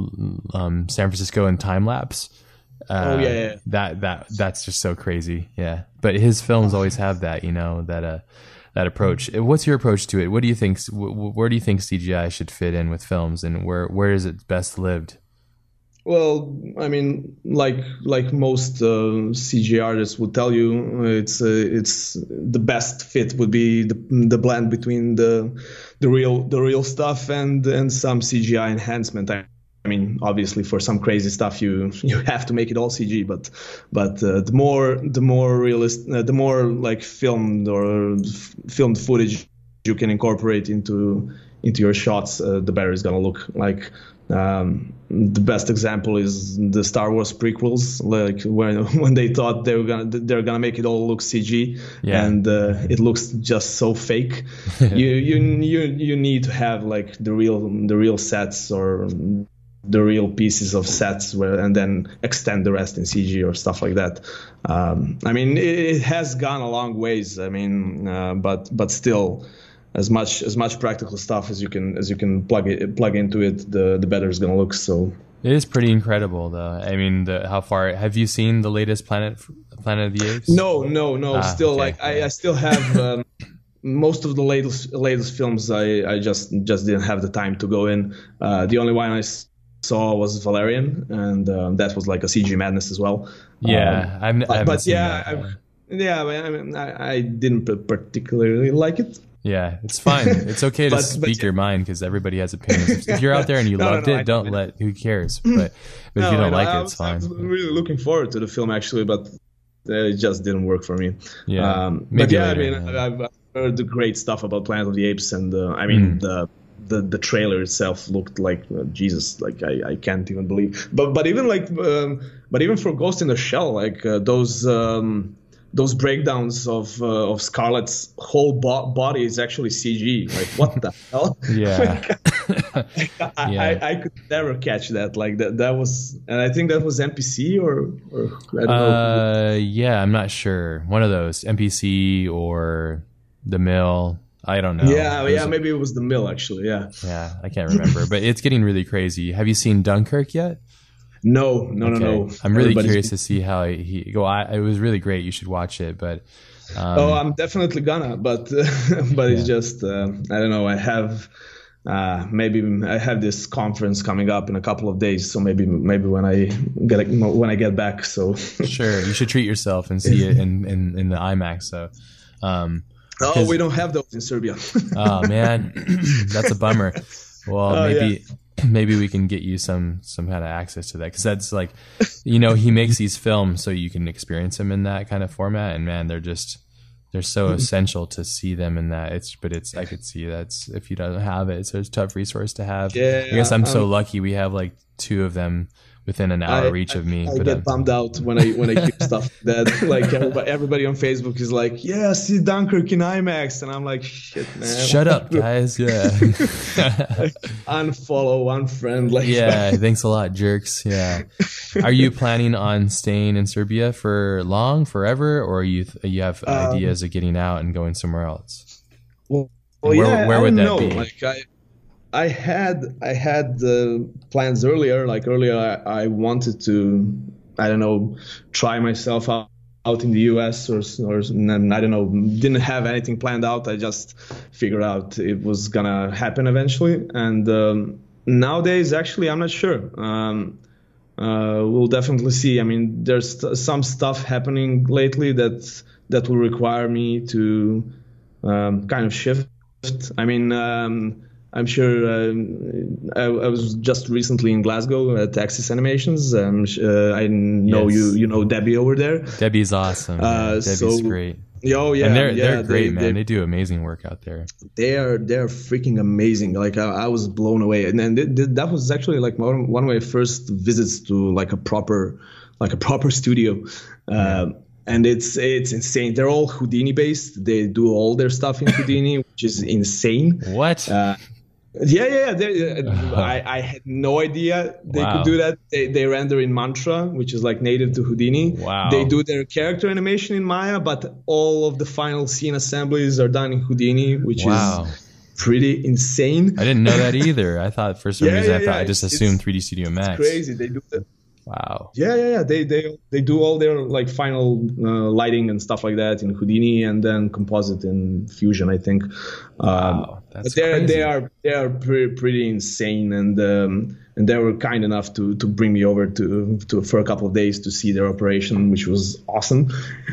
um, San Francisco in time lapse. Uh, oh yeah, yeah, that that that's just so crazy. Yeah, but his films always have that, you know, that uh, that approach. What's your approach to it? What do you think? Wh- where do you think C G I should fit in with films, and where where is it best lived? Well, I mean, like like most uh, C G I artists would tell you, it's uh, it's the best fit would be the the blend between the the real the real stuff and and some C G I enhancement. I- I mean, obviously, for some crazy stuff, you you have to make it all C G. But but uh, the more the more realist, uh, the more like filmed or f- filmed footage you can incorporate into into your shots, uh, the better it's gonna look. Like, um, the best example is the Star Wars prequels, like when when they thought they were gonna they're gonna make it all look C G, yeah. and uh, it looks just so fake. you you you you need to have like the real the real sets or the real pieces of sets, where and then extend the rest in C G or stuff like that. Um, I mean, it, it has gone a long ways. I mean, uh, but but still. As much as much practical stuff as you can as you can plug it plug into it, the the better it's gonna look. So it is pretty incredible, though. I mean, the, how far have you seen the latest Planet Planet of the Apes? No, no, no. Ah, still, okay. like I, I still have um, most of the latest latest films. I, I just just didn't have the time to go in. Uh, the only one I saw was Valerian, and um, that was like a C G madness as well. Yeah, um, I'm. But, but seen yeah, that, I, yeah. I mean, I, I didn't particularly like it. Yeah, it's fine. It's okay to but, speak but, your mind, because everybody has opinions. If you're out there and you no, loved no, no, it, don't let. Who cares? But, but no, if you don't no, like I, it, it's fine. I was really looking forward to the film actually, but it just didn't work for me. Yeah, um, but yeah, later, I mean, yeah. I've heard the great stuff about Planet of the Apes, and uh, I mean mm. the. The, the trailer itself looked like uh, Jesus, like I, I can't even believe. But but even like um, but even for Ghost in the Shell, like uh, those. Um, Those breakdowns of uh, of Scarlett's whole bo- body is actually C G. Like, what the hell? Yeah. Like, I, yeah. I, I could never catch that. Like that that was, and I think that was N P C or, or I don't uh, know. Yeah, I'm not sure. One of those, N P C or The Mill. I don't know. Yeah, There's yeah, a, maybe it was The Mill actually. Yeah. Yeah, I can't remember, but it's getting really crazy. Have you seen Dunkirk yet? No, no, okay. no, no. I'm really Everybody's curious to see how he go. I, it was really great. You should watch it. But um, oh, I'm definitely gonna. But uh, but yeah. it's just uh, I don't know. I have uh, maybe I have this conference coming up in a couple of days. So maybe maybe when I get when I get back. So sure, you should treat yourself and see it in, in, in the IMAX. So. Um, oh, we don't have those in Serbia. Oh man, that's a bummer. Well, oh, maybe. Yeah. Maybe we can get you some some kind of access to that, because that's like, you know, he makes these films so you can experience them in that kind of format, and man, they're just they're so essential to see them in that. It's but it's I could see that's if you don't have it, so it's a tough resource to have. Yeah, I guess I'm um, so lucky we have like two of them within an hour I, reach I, of me. I but get um, bummed out when I when I keep stuff that like everybody, everybody on Facebook is like, yeah, see Dunkirk in IMAX, and I'm like, shit, man. Shut up, guys. Yeah. Unfollow, unfriend. Like, yeah, thanks a lot, jerks. Yeah. Are you planning on staying in Serbia for long, forever, or you you have um, ideas of getting out and going somewhere else? Well, well where, yeah, where would I that know. be? Like, I, I had I had uh, plans earlier. Like earlier, I, I wanted to, I don't know, try myself out, out in the U S or or and I don't know. Didn't have anything planned out. I just figured out it was gonna happen eventually. And um, nowadays, actually, I'm not sure. Um, uh, we'll definitely see. I mean, there's st- some stuff happening lately that that will require me to um, kind of shift. I mean. Um, I'm sure um, I, I was just recently in Glasgow at Axis Animations. Um, uh, I know yes. you you know Debbie over there. Debbie's awesome. Uh, Debbie's so, great. Oh, yeah. And they're, yeah, they're great, they, man. They, they do amazing work out there. They are they're freaking amazing. Like, I, I was blown away. And then they, they, that was actually, like, one, one of my first visits to, like, a proper like a proper studio. Yeah. Uh, and it's it's insane. They're all Houdini-based. They do all their stuff in Houdini, which is insane. What? Uh, Yeah, yeah, they, uh, I, I had no idea they wow. could do that. They, they render in Mantra, which is like native to Houdini. Wow. They do their character animation in Maya, but all of the final scene assemblies are done in Houdini, which wow. is pretty insane. I didn't know that either. I thought for some yeah, reason yeah, I thought yeah. I just assumed three D Studio Max. It's crazy. They do that. Wow. Yeah, yeah, yeah. They they they do all their like final uh, lighting and stuff like that in Houdini, and then composite in Fusion, I think. Wow, um, that's crazy. They are they are pretty, pretty insane, and um, and they were kind enough to to bring me over to to for a couple of days to see their operation, which was awesome.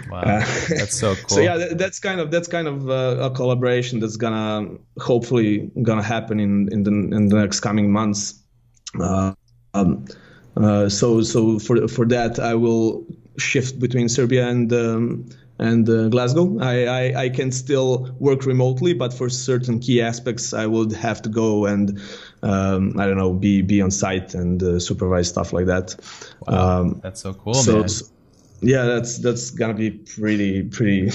Wow, uh, that's so cool. So yeah, that, that's kind of that's kind of uh, a collaboration that's gonna hopefully gonna happen in in the in the next coming months. Uh, um, Uh, so so for for that I will shift between Serbia and um, and uh, Glasgow. I, I, I can still work remotely, but for certain key aspects, I would have to go and, um, I don't know, be, be on site and uh, supervise stuff like that. Wow, um, that's so cool, so, man. So, yeah, that's that's gonna be pretty, pretty,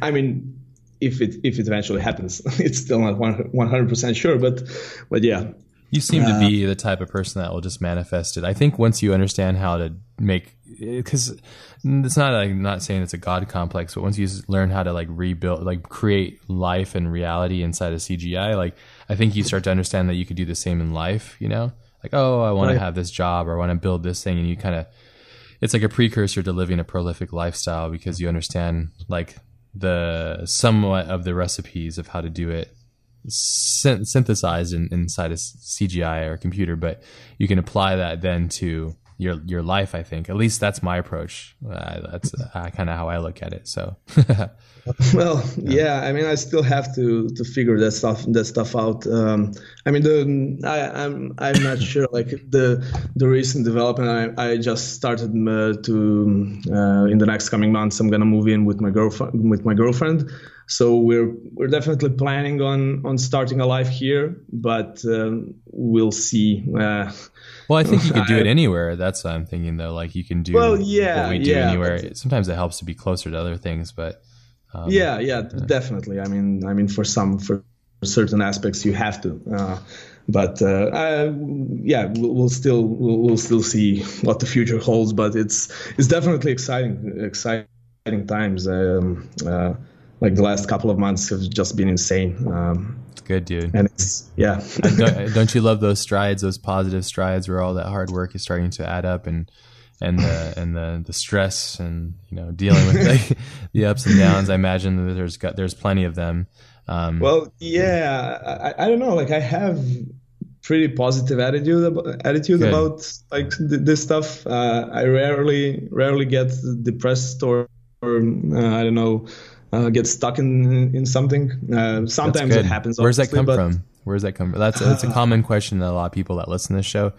I mean, if it if it eventually happens, it's still not one hundred percent sure, but but yeah. You seem uh, to be the type of person that will just manifest it. I think once you understand how to make, because it's not like, I'm not saying it's a God complex, but once you learn how to like rebuild, like create life and reality inside of C G I, like I think you start to understand that you could do the same in life, you know, like, oh, I want right. to have this job, or I want to build this thing. And you kind of, it's like a precursor to living a prolific lifestyle, because you understand like the somewhat of the recipes of how to do it synthesized in, inside a C G I or a computer, but you can apply that then to your your life, I think. At least that's my approach. Uh, that's uh, kind of how I look at it. So, well, yeah. I mean, I still have to to figure that stuff that stuff out. Um, I mean, the I, I'm I'm not sure. Like the the recent development, I, I just started uh, to uh, in the next coming months. I'm gonna move in with my girlfriend with my girlfriend. So we're we're definitely planning on, on starting a life here, but um, we'll see. Uh, well, I think you could do I, it anywhere. That's what I'm thinking, though. Like you can do well, yeah, what we do yeah, anywhere. But sometimes it helps to be closer to other things, but um, yeah, yeah, yeah, definitely. I mean, I mean, for some for certain aspects, you have to. Uh, but uh, I, yeah, we'll, we'll still we'll, we'll still see what the future holds. But it's it's definitely exciting, exciting times. Um, uh, Like the last couple of months have just been insane. Um, Good, dude. And it's, yeah. don't, don't you love those strides, those positive strides where all that hard work is starting to add up, and and the, and the, the stress and, you know, dealing with like, the ups and downs? I imagine that there's got, there's plenty of them. Um, well, yeah, I, I don't know. Like I have pretty positive attitude about, attitude good. about like th- this stuff. Uh, I rarely, rarely get depressed or, or uh, I don't know, Uh, get stuck in in something. Uh, sometimes it happens. Where's that come but, from? Where's that come from? That's a, that's a common question that a lot of people that listen to this show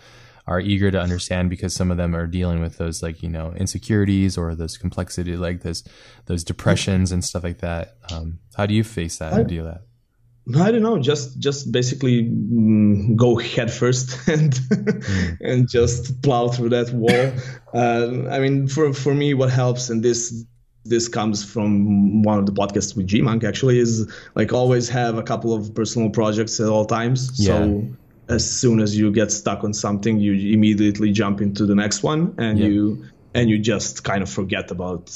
are eager to understand, because some of them are dealing with those, like, you know, insecurities or those complexity, like those those depressions and stuff like that. Um, how do you face that I, and deal with that? I don't know. Just just basically mm, go head first and mm. and just plow through that wall. uh, I mean, for for me, what helps in this. This comes from one of the podcasts with G-Monk, actually, is like always have a couple of personal projects at all times. Yeah. So as soon as you get stuck on something, you immediately jump into the next one, and yeah. you and you just kind of forget about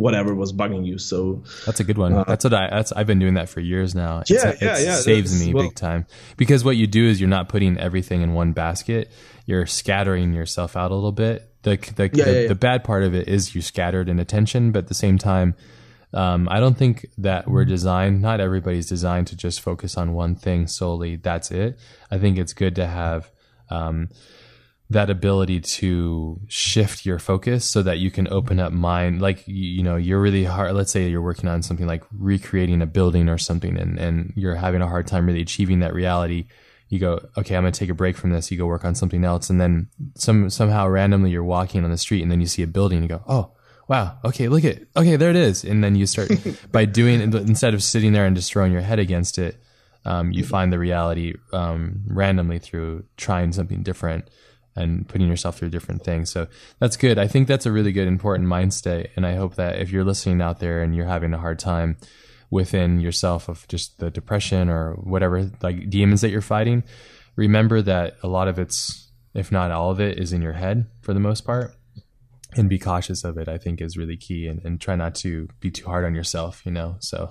whatever was bugging you. So that's a good one. Uh, that's what I that's I've been doing that for years now. It's, yeah, yeah, it yeah. saves me well, big time, because what you do is you're not putting everything in one basket. You're scattering yourself out a little bit. The the, yeah, the, yeah, yeah. the bad part of it is you're scattered in attention, but at the same time, um, I don't think that we're designed, not everybody's designed to just focus on one thing solely. That's it. I think it's good to have um, that ability to shift your focus so that you can open up mind. Like, you know, you're really hard. Let's say you're working on something like recreating a building or something, and, and you're having a hard time really achieving that reality. You go, okay, I'm going to take a break from this. You go work on something else. And then some somehow randomly you're walking on the street, and then you see a building, and you go, oh, wow, okay, look at okay, there it is. And then you start by doing, instead of sitting there and just throwing your head against it, um, you find the reality um, randomly through trying something different and putting yourself through different things. So that's good. I think that's a really good, important mindset. And I hope that if you're listening out there and you're having a hard time within yourself of just the depression or whatever, like demons that you're fighting, remember that a lot of it's, if not all of it, is in your head for the most part, and be cautious of it, I think, is really key, and, and try not to be too hard on yourself, you know? So,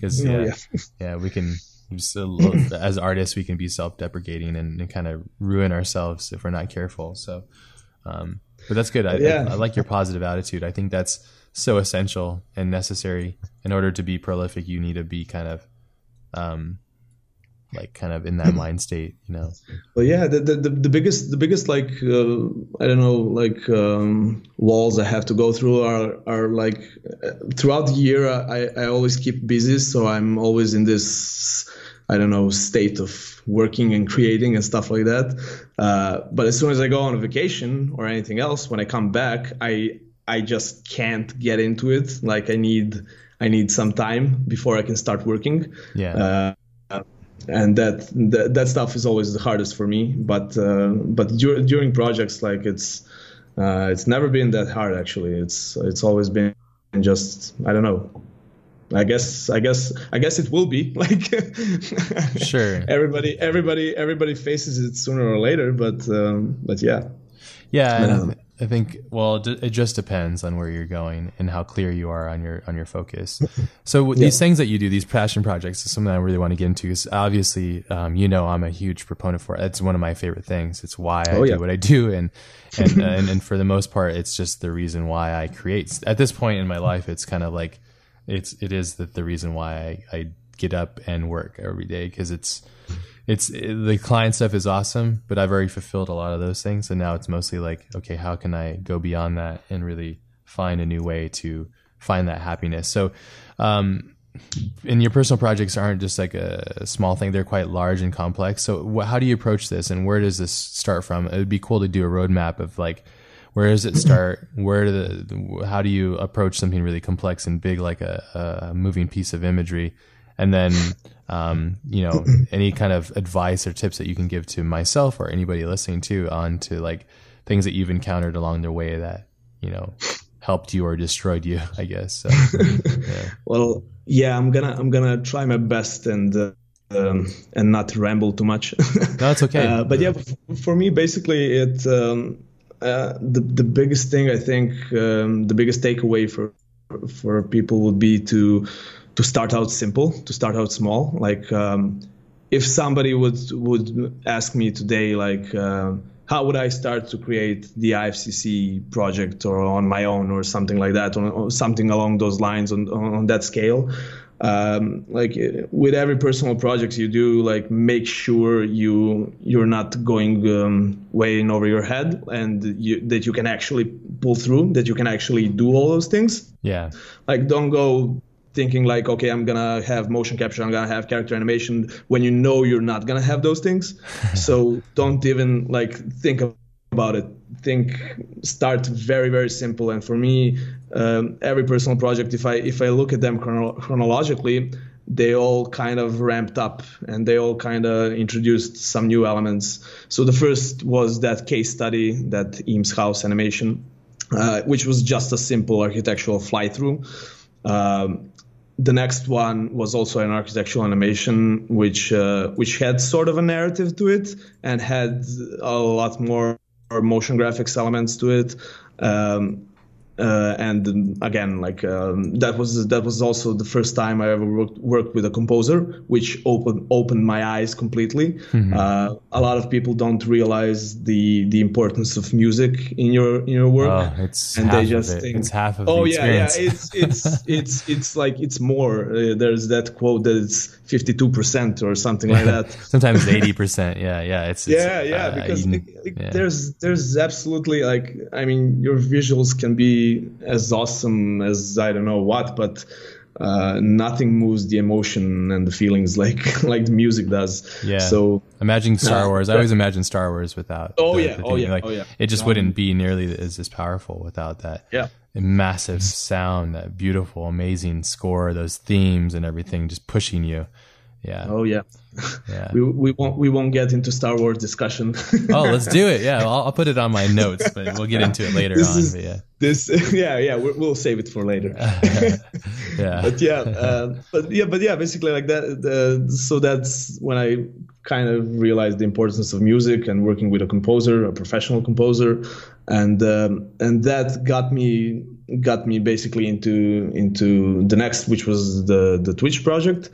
cause yeah, yeah. yeah, we can just a little, as artists, we can be self-deprecating and, and kind of ruin ourselves if we're not careful. So, um, but that's good. I, yeah. I, I like your positive attitude. I think that's so essential and necessary. In order to be prolific, you need to be kind of um like kind of in that mind state, you know? Well, yeah, the the, the biggest the biggest like uh, I don't know, like um walls I have to go through are are like uh, throughout the year I I always keep busy, so I'm always in this, I don't know, state of working and creating and stuff like that, uh but as soon as I go on a vacation or anything else, when I come back, I I just can't get into it. Like I need, I need some time before I can start working. Yeah. Uh, and that, that, that stuff is always the hardest for me. But, uh, but dur- during projects, like it's, uh, it's never been that hard actually. It's, it's always been just, I don't know. I guess, I guess, I guess it will be like, sure. Everybody, everybody, everybody faces it sooner or later, but, um, but yeah. Yeah. Um, and I think, well, it just depends on where you're going and how clear you are on your, on your focus. So yeah. These things that you do, these passion projects is something I really want to get into because obviously, um, you know, I'm a huge proponent for it. It's one of my favorite things. It's why I oh, yeah. do what I do. And, and, uh, and, and for the most part, it's just the reason why I create at this point in my life. It's kind of like, It's it is the, the reason why I, I get up and work every day because it's it's it, the client stuff is awesome, but I've already fulfilled a lot of those things, and now it's mostly like, okay, how can I go beyond that and really find a new way to find that happiness? So, um, and your personal projects aren't just like a, a small thing; they're quite large and complex. So, wh- how do you approach this, and where does this start from? It would be cool to do a roadmap of like. Where does it start? Where do the, how do you approach something really complex and big, like a, a moving piece of imagery? And then, um, you know, any kind of advice or tips that you can give to myself or anybody listening to on to like things that you've encountered along the way that, you know, helped you or destroyed you, I guess. So, yeah. Well, yeah, I'm gonna, I'm gonna try my best and, uh, um, and not ramble too much. No, it's okay. Uh, but yeah, for me, basically it, um, Uh, the the biggest thing I think um, the biggest takeaway for for people would be to to start out simple, to start out small. Like um, if somebody would would ask me today, like uh, how would I start to create the I F C C project or on my own or something like that, or, or something along those lines on on that scale. Um, like with every personal project you do, like make sure you you're not going um, way in over your head, and you, that you can actually pull through, that you can actually do all those things. Yeah. Like don't go thinking like, okay, I'm gonna have motion capture, I'm gonna have character animation, when you know you're not gonna have those things. So don't even like think about it. Think, start very very simple. And for me, um, every personal project, if I if I look at them chrono- chronologically, they all kind of ramped up and they all kind of introduced some new elements. So the first was that case study, that Eames House animation, uh, which was just a simple architectural fly through. Um, the next one was also an architectural animation, which uh, which had sort of a narrative to it and had a lot more. Or motion graphics elements to it, um, uh, and again, like um, that was that was also the first time I ever worked worked with a composer, which opened opened my eyes completely. Mm-hmm. Uh, a lot of people don't realize the the importance of music in your in your work, oh, it's and half they just of it. think it's half of oh the yeah, yeah it's it's it's it's like it's more. Uh, there's that quote that it's fifty-two percent or something like that. Sometimes eighty percent. Yeah, yeah. It's, it's yeah, yeah. Uh, because it, it, yeah. there's there's absolutely like, I mean, your visuals can be as awesome as I don't know what, but uh, nothing moves the emotion and the feelings like like the music does. Yeah. So imagine Star uh, Wars. I always imagine Star Wars without. Oh the, yeah. The oh yeah. Like, oh yeah. It just no. wouldn't be nearly as as powerful without that. Yeah. Massive sound, that beautiful, amazing score, those themes and everything just pushing you. Yeah. Oh yeah. Yeah. We we won't we won't get into Star Wars discussion. Oh, let's do it. Yeah, I'll, I'll put it on my notes, but we'll get into it later this on. Is, but yeah. This yeah yeah we're, we'll save it for later. Yeah. But yeah, uh, but yeah, but yeah, basically like that. Uh, so that's when I kind of realized the importance of music and working with a composer, a professional composer, and um, and that got me got me basically into into the next, which was the the Twitch project.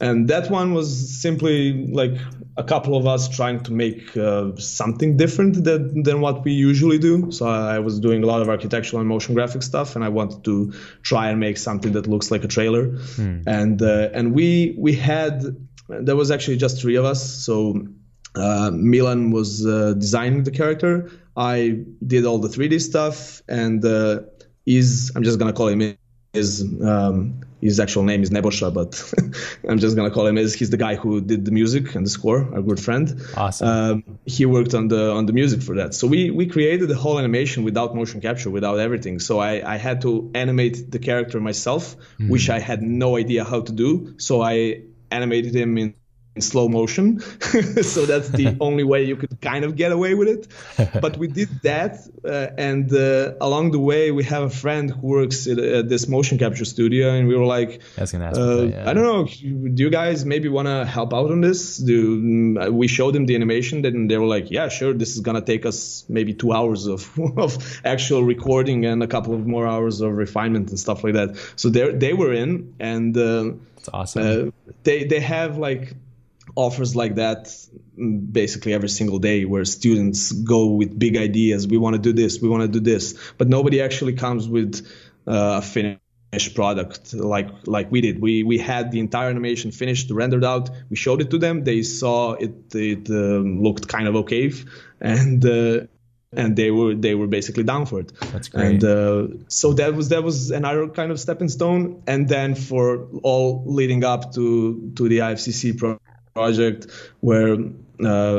And that one was simply like a couple of us trying to make uh, something different than, than what we usually do. So I was doing a lot of architectural and motion graphic stuff, and I wanted to try and make something that looks like a trailer. Hmm. And uh, and we we had, there was actually just three of us. So uh, Milan was uh, designing the character. I did all the three D stuff, and uh, is I'm just gonna call him his um, his actual name is Nebosha, but I'm just gonna call him as he's the guy who did the music and the score. Our good friend. Awesome. Um, he worked on the on the music for that. So we we created the whole animation without motion capture, without everything. So I I had to animate the character myself, mm. which I had no idea how to do. So I animated him in. in slow motion. So that's the only way you could kind of get away with it. But we did that. Uh, and uh, along the way, we have a friend who works at, at this motion capture studio. And we were like, I, was gonna ask uh, that, yeah. I don't know, do you guys maybe want to help out on this? Do, we showed them the animation and they were like, yeah, sure. This is going to take us maybe two hours of, of actual recording and a couple of more hours of refinement and stuff like that. So they were in. And uh, that's awesome. Uh, they, they have like offers like that basically every single day, where students go with big ideas. We want to do this, we want to do this, but nobody actually comes with uh, a finished product like like we did. We we had the entire animation finished, rendered out. We showed it to them. They saw it. It um, looked kind of okay, and uh, and they were they were basically down for it. That's great. And uh, so that was that was another kind of stepping stone. And then for all leading up to to the I F C C program. Project where uh,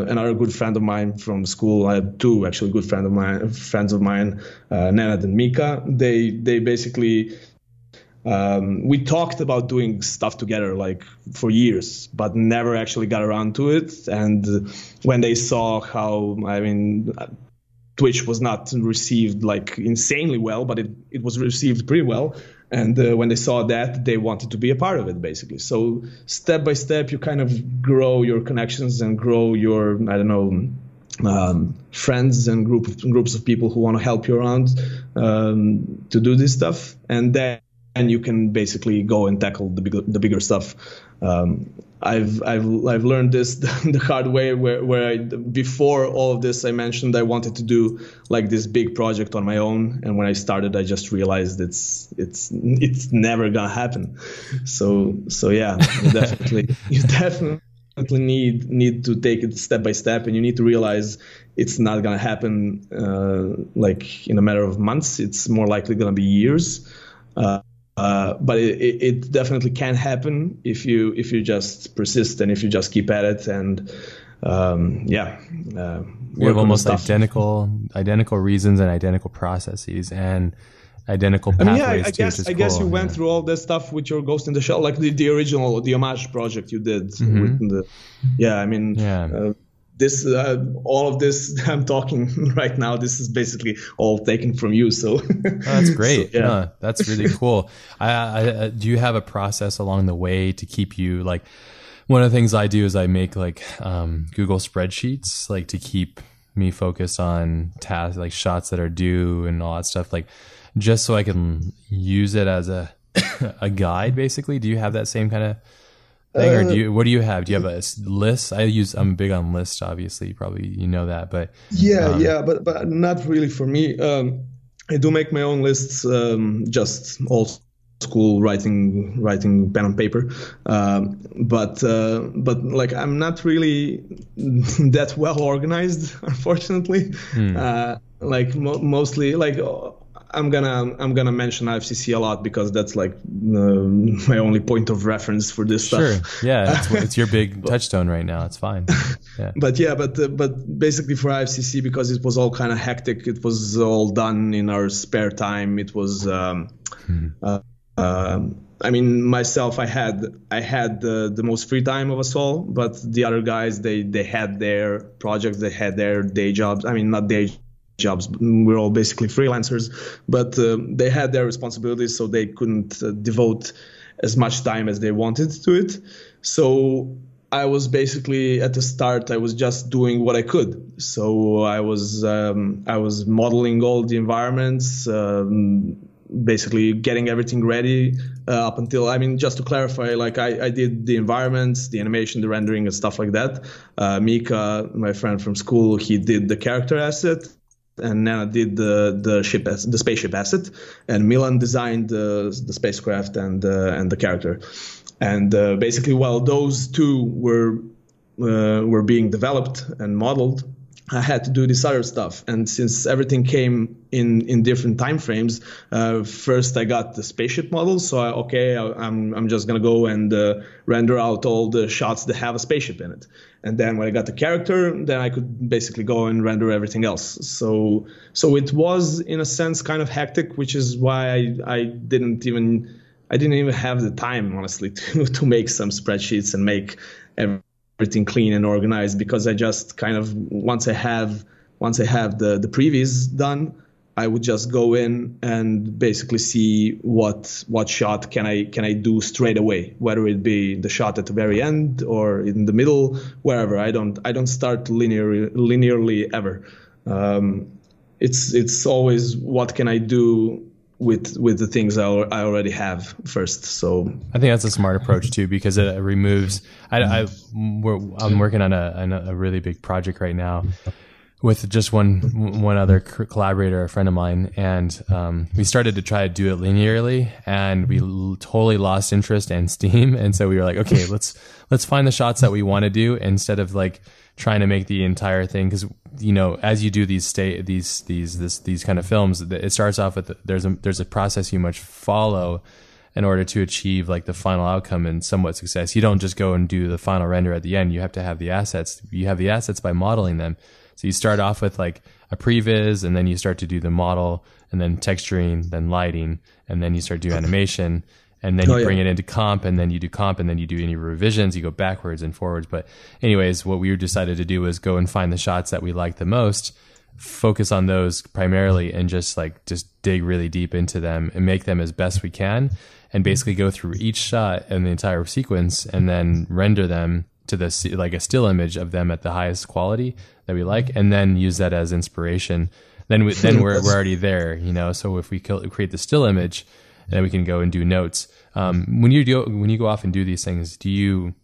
another good friend of mine from school, I have two actually good friend of mine, friends of mine, uh, Nenad and Mika. They they basically um, we talked about doing stuff together like for years, but never actually got around to it. And when they saw how I mean. Twitch was not received like insanely well, but it, it was received pretty well. And uh, when they saw that, they wanted to be a part of it, basically. So step by step, you kind of grow your connections and grow your, I don't know, um, friends and group of, groups of people who want to help you around um, to do this stuff. And then and you can basically go and tackle the bigger, the bigger stuff. Um, I've I've I've learned this the hard way where where I before all of this I mentioned I wanted to do like this big project on my own, and when I started I just realized it's it's it's never gonna happen. So so yeah, you definitely you definitely need need to take it step by step, and you need to realize it's not gonna happen uh, like in a matter of months. It's more likely gonna be years. Uh, Uh, but it, it definitely can happen if you if you just persist and if you just keep at it. And um, yeah, uh, we have almost identical identical reasons and identical processes and identical pathways. I mean, yeah, I guess I cool. guess you yeah. went through all this stuff with your Ghost in the Shell, like the, the original the homage project you did. Mm-hmm. With the, yeah, I mean. Yeah. Uh, This, uh, all of this I'm talking right now, this is basically all taken from you. So oh, that's great. So, yeah, no, that's really cool. I, I, I, do you have a process along the way to keep you like? One of the things I do is I make like um, Google spreadsheets, like to keep me focused on tasks, like shots that are due and all that stuff, like just so I can use it as a a guide, basically. Do you have that same kind of thing, or do you, what do you have? Do you have a list? I use, I'm big on lists, obviously, probably, you know that, but. Yeah, um, yeah, but, but not really for me. Um, I do make my own lists, um, just old school writing, writing pen and paper. Um, but, uh, but like, I'm not really that well organized, unfortunately. Hmm. Uh, like mo- mostly like, I'm gonna I'm gonna mention I F C C a lot because that's like uh, my only point of reference for this sure. stuff. Sure, yeah, it's, it's your big but, touchstone right now. It's fine. Yeah. But yeah, but uh, but basically for I F C C, because it was all kind of hectic, it was all done in our spare time. It was, um, hmm. uh, uh, I mean, myself, I had I had the, the most free time of us all, but the other guys, they they had their projects, they had their day jobs. I mean, not day. jobs. We're all basically freelancers, but uh, they had their responsibilities, so they couldn't uh, devote as much time as they wanted to it. So I was basically at the start, I was just doing what I could. So I was um, I was modeling all the environments, um, basically getting everything ready uh, up until, I mean, just to clarify, like I, I did the environments, the animation, the rendering and stuff like that. Uh, Mika, my friend from school, he did the character asset. And Nana did the the ship as, the spaceship asset, and Milan designed the the spacecraft and uh, and the character, and uh, basically while those two were uh, were being developed and modeled, I had to do this other stuff, and since everything came in in different time frames, uh, first I got the spaceship model. So I, okay, I, I'm I'm just gonna go and uh, render out all the shots that have a spaceship in it. And then when I got the character, then I could basically go and render everything else. So so it was in a sense kind of hectic, which is why I, I didn't even I didn't even have the time, honestly, to to make some spreadsheets and make everything. everything clean and organized, because I just kind of once I have once I have the the previews done, I would just go in and basically see what what shot can I can I do straight away, whether it be the shot at the very end or in the middle, wherever. I don't I don't start linear linearly ever. Um, it's it's always what can I do with with the things I, I already have first. So I think that's a smart approach too, because it removes, I, I, we're, I'm working on a, a really big project right now with just one, one other collaborator, a friend of mine. And um, we started to try to do it linearly, and we l- totally lost interest and steam. And so we were like, okay, let's, let's find the shots that we want to do instead of like trying to make the entire thing. Cause you know, as you do these state, these, these, this, these kind of films, it starts off with, there's a, there's a process you must follow in order to achieve like the final outcome and somewhat success. You don't just go and do the final render at the end. You have to have the assets. You have the assets by modeling them. So you start off with like a previs, and then you start to do the model, and then texturing, then lighting, and then you start to do animation, and then oh, you bring yeah. it into comp, and then you do comp, and then you do any revisions, you go backwards and forwards. But anyways, what we decided to do was go and find the shots that we like the most, focus on those primarily, and just like just dig really deep into them and make them as best we can, and basically go through each shot and the entire sequence, and then render them to the, like a still image of them at the highest quality that we like, and then use that as inspiration. Then we, then we're we're already there, you know. So if we create the still image, and then we can go and do notes. Um, when you do, when you go off and do these things, do you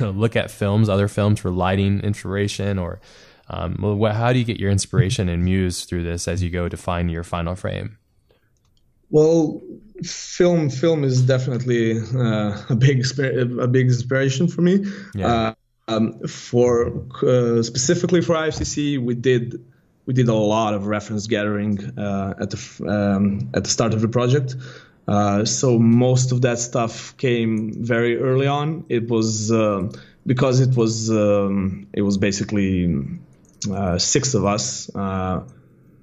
look at films, other films for lighting inspiration, or um, what, how do you get your inspiration and muse through this as you go to find your final frame? Well, film film is definitely uh, a big a big inspiration for me. Yeah. Uh, um, for uh, specifically for I F C C, we did. We did a lot of reference gathering uh, at the um, at the start of the project, uh, so most of that stuff came very early on. It was uh, because it was um, it was basically uh, six of us, uh,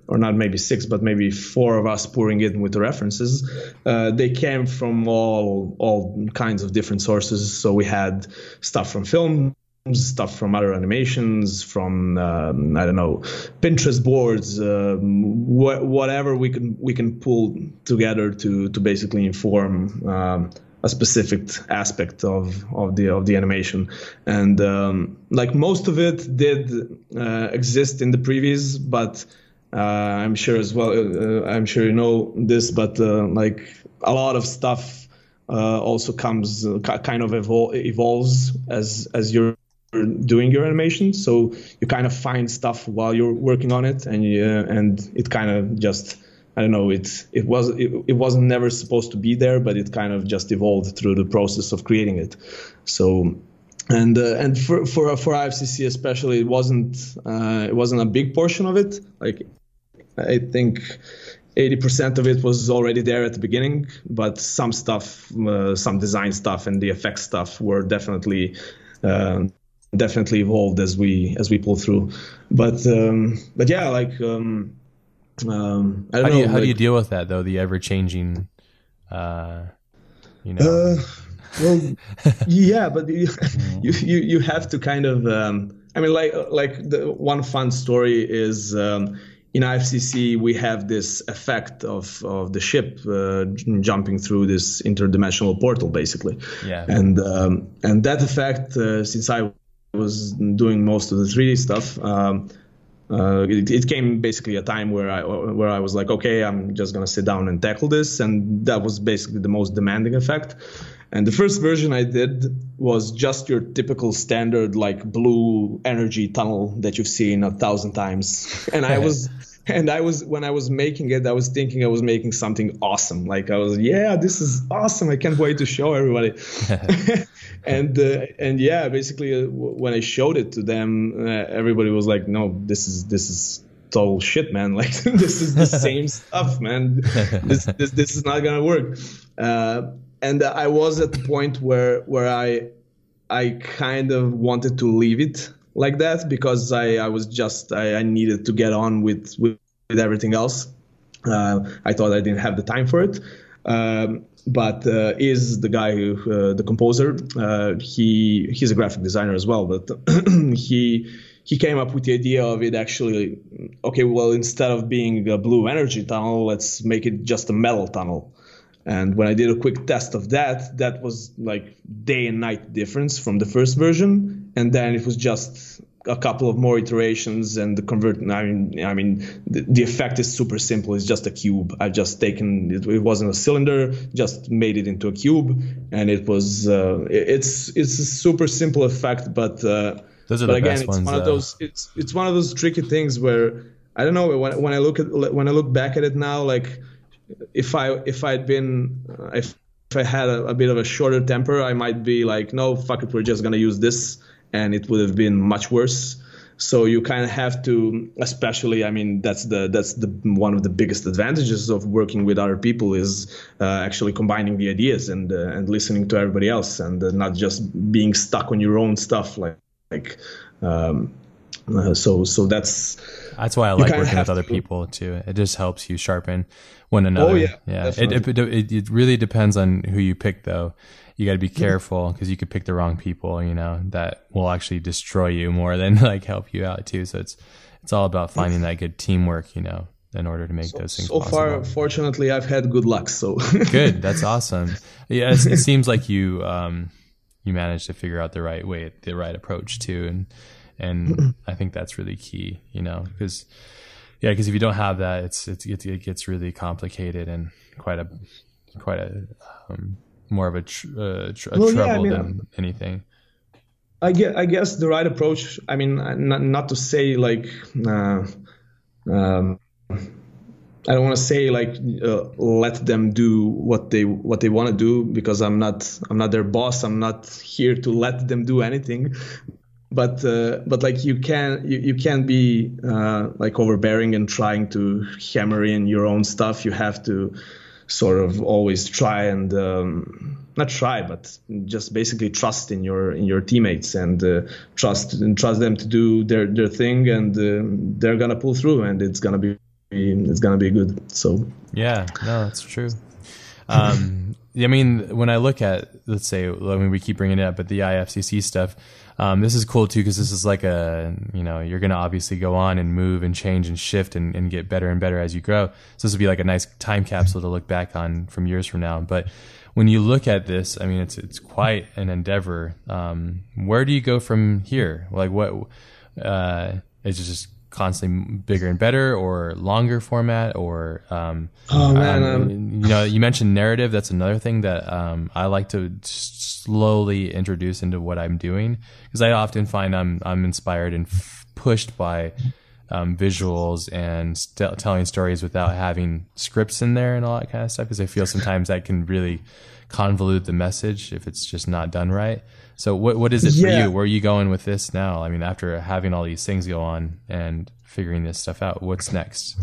or not maybe six, but maybe four of us pouring in with the references. Uh, they came from all all kinds of different sources. So we had stuff from film, stuff from other animations, from um, I don't know, Pinterest boards, um, wh- whatever we can we can pull together to to basically inform um, a specific aspect of of the of the animation. And um, like most of it did uh, exist in the previews, but uh, I'm sure as well. Uh, I'm sure you know this, but uh, like a lot of stuff uh, also comes uh, kind of evol- evolves as as you're doing your animation, so you kind of find stuff while you're working on it, and you, uh, and it kind of just I don't know it it was it, it wasn't never supposed to be there, but it kind of just evolved through the process of creating it. So and uh, and for for for I F C C especially, it wasn't uh, it wasn't a big portion of it. Like I think eighty percent of it was already there at the beginning, but some stuff, uh, some design stuff and the effects stuff were definitely. Uh, Definitely evolved as we as we pull through, but um, but yeah, like um, um, I don't how do you, know. How like, do you deal with that though? The ever changing, uh, you know. Uh, well, yeah, but you, you you have to kind of. Um, I mean, like like the one fun story is um, in I F C C we have this effect of of the ship uh, jumping through this interdimensional portal, basically. Yeah. And um, and that effect, uh, since I was doing most of the three D stuff. Um, uh, it, it came basically a time where I where I was like, okay, I'm just gonna sit down and tackle this, and that was basically the most demanding effect. And the first version I did was just your typical standard like blue energy tunnel that you've seen a thousand times, and I was. And I was, when I was making it, I was thinking I was making something awesome. Like I was, yeah, this is awesome. I can't wait to show everybody. And uh, and yeah, basically uh, w when I showed it to them, uh, everybody was like, "No, this is this is total shit, man. Like this is the same stuff, man. This this this is not gonna work." Uh, and I was at the point where where I I kind of wanted to leave it like that, because I I was just I, I needed to get on with with, with everything else. Uh, I thought I didn't have the time for it. Um, but uh, is the guy, who, uh, the composer, uh, he he's a graphic designer as well. But he he came up with the idea of it actually. Okay, well, instead of being a blue energy tunnel, let's make it just a metal tunnel. And when I did a quick test of that, that was like day and night difference from the first version. And then it was just a couple of more iterations, and the convert. I mean, I mean, the, the effect is super simple. It's just a cube. I've just taken it. It wasn't a cylinder. Just made it into a cube, and it was. Uh, it's it's a super simple effect, but uh, those are but the again, best it's ones, one uh... of those. It's it's one of those tricky things where I don't know. When when I look at when I look back at it now, like if I if I'd been if if I had a, a bit of a shorter temper, I might be like, no, fuck it, we're just gonna use this. And it would have been much worse. So you kind of have to, especially, I mean, that's the that's the one of the biggest advantages of working with other people is uh, actually combining the ideas and uh, and listening to everybody else, and uh, not just being stuck on your own stuff. Like like, um, uh, so so that's that's why I like working with other to, people too. It just helps you sharpen one another. Oh yeah, yeah. It, it it it really depends on who you pick though. You got to be careful because you could pick the wrong people, you know, that will actually destroy you more than like help you out too. So it's, it's all about finding that good teamwork, you know, in order to make so, those things so possible. Far, fortunately, I've had good luck. So good. That's awesome. Yeah. It, it seems like you, um, you managed to figure out the right way, the right approach too. And, and I think that's really key, you know, because yeah, because if you don't have that, it's, it's, it, it gets really complicated and quite a, quite a, um, more of a, tr uh, tr a well, trouble yeah, I mean, than anything. I guess, I guess the right approach, I mean, not, not to say like, uh, um, I don't want to say like, uh, let them do what they, what they want to do, because I'm not, I'm not their boss. I'm not here to let them do anything, but, uh, but like you can, you, you can't be, uh, like overbearing and trying to hammer in your own stuff. You have to sort of always try and um, not try, but just basically trust in your in your teammates and uh, trust and trust them to do their their thing, and uh, they're gonna pull through, and it's gonna be it's gonna be good. So yeah, no, that's true. Um, I mean, when I look at let's say, I mean, we keep bringing it up, but the I F C C stuff. Um, this is cool too, because this is like a, you know, you're going to obviously go on and move and change and shift and, and get better and better as you grow. So this will be like a nice time capsule to look back on from years from now. But when you look at this, I mean, it's, it's quite an endeavor. Um, where do you go from here? Like what, uh, is it just constantly bigger and better or longer format or, um, oh, man, um, um... you know, you mentioned narrative. That's another thing that, um, I like to just slowly introduce into what I'm doing, because I often find I'm I'm inspired and f pushed by um, visuals and st telling stories without having scripts in there and all that kind of stuff, because I feel sometimes that can really convolute the message if it's just not done right. So what what is it yeah. for you? Where are you going with this now? I mean, after having all these things go on and figuring this stuff out, what's next?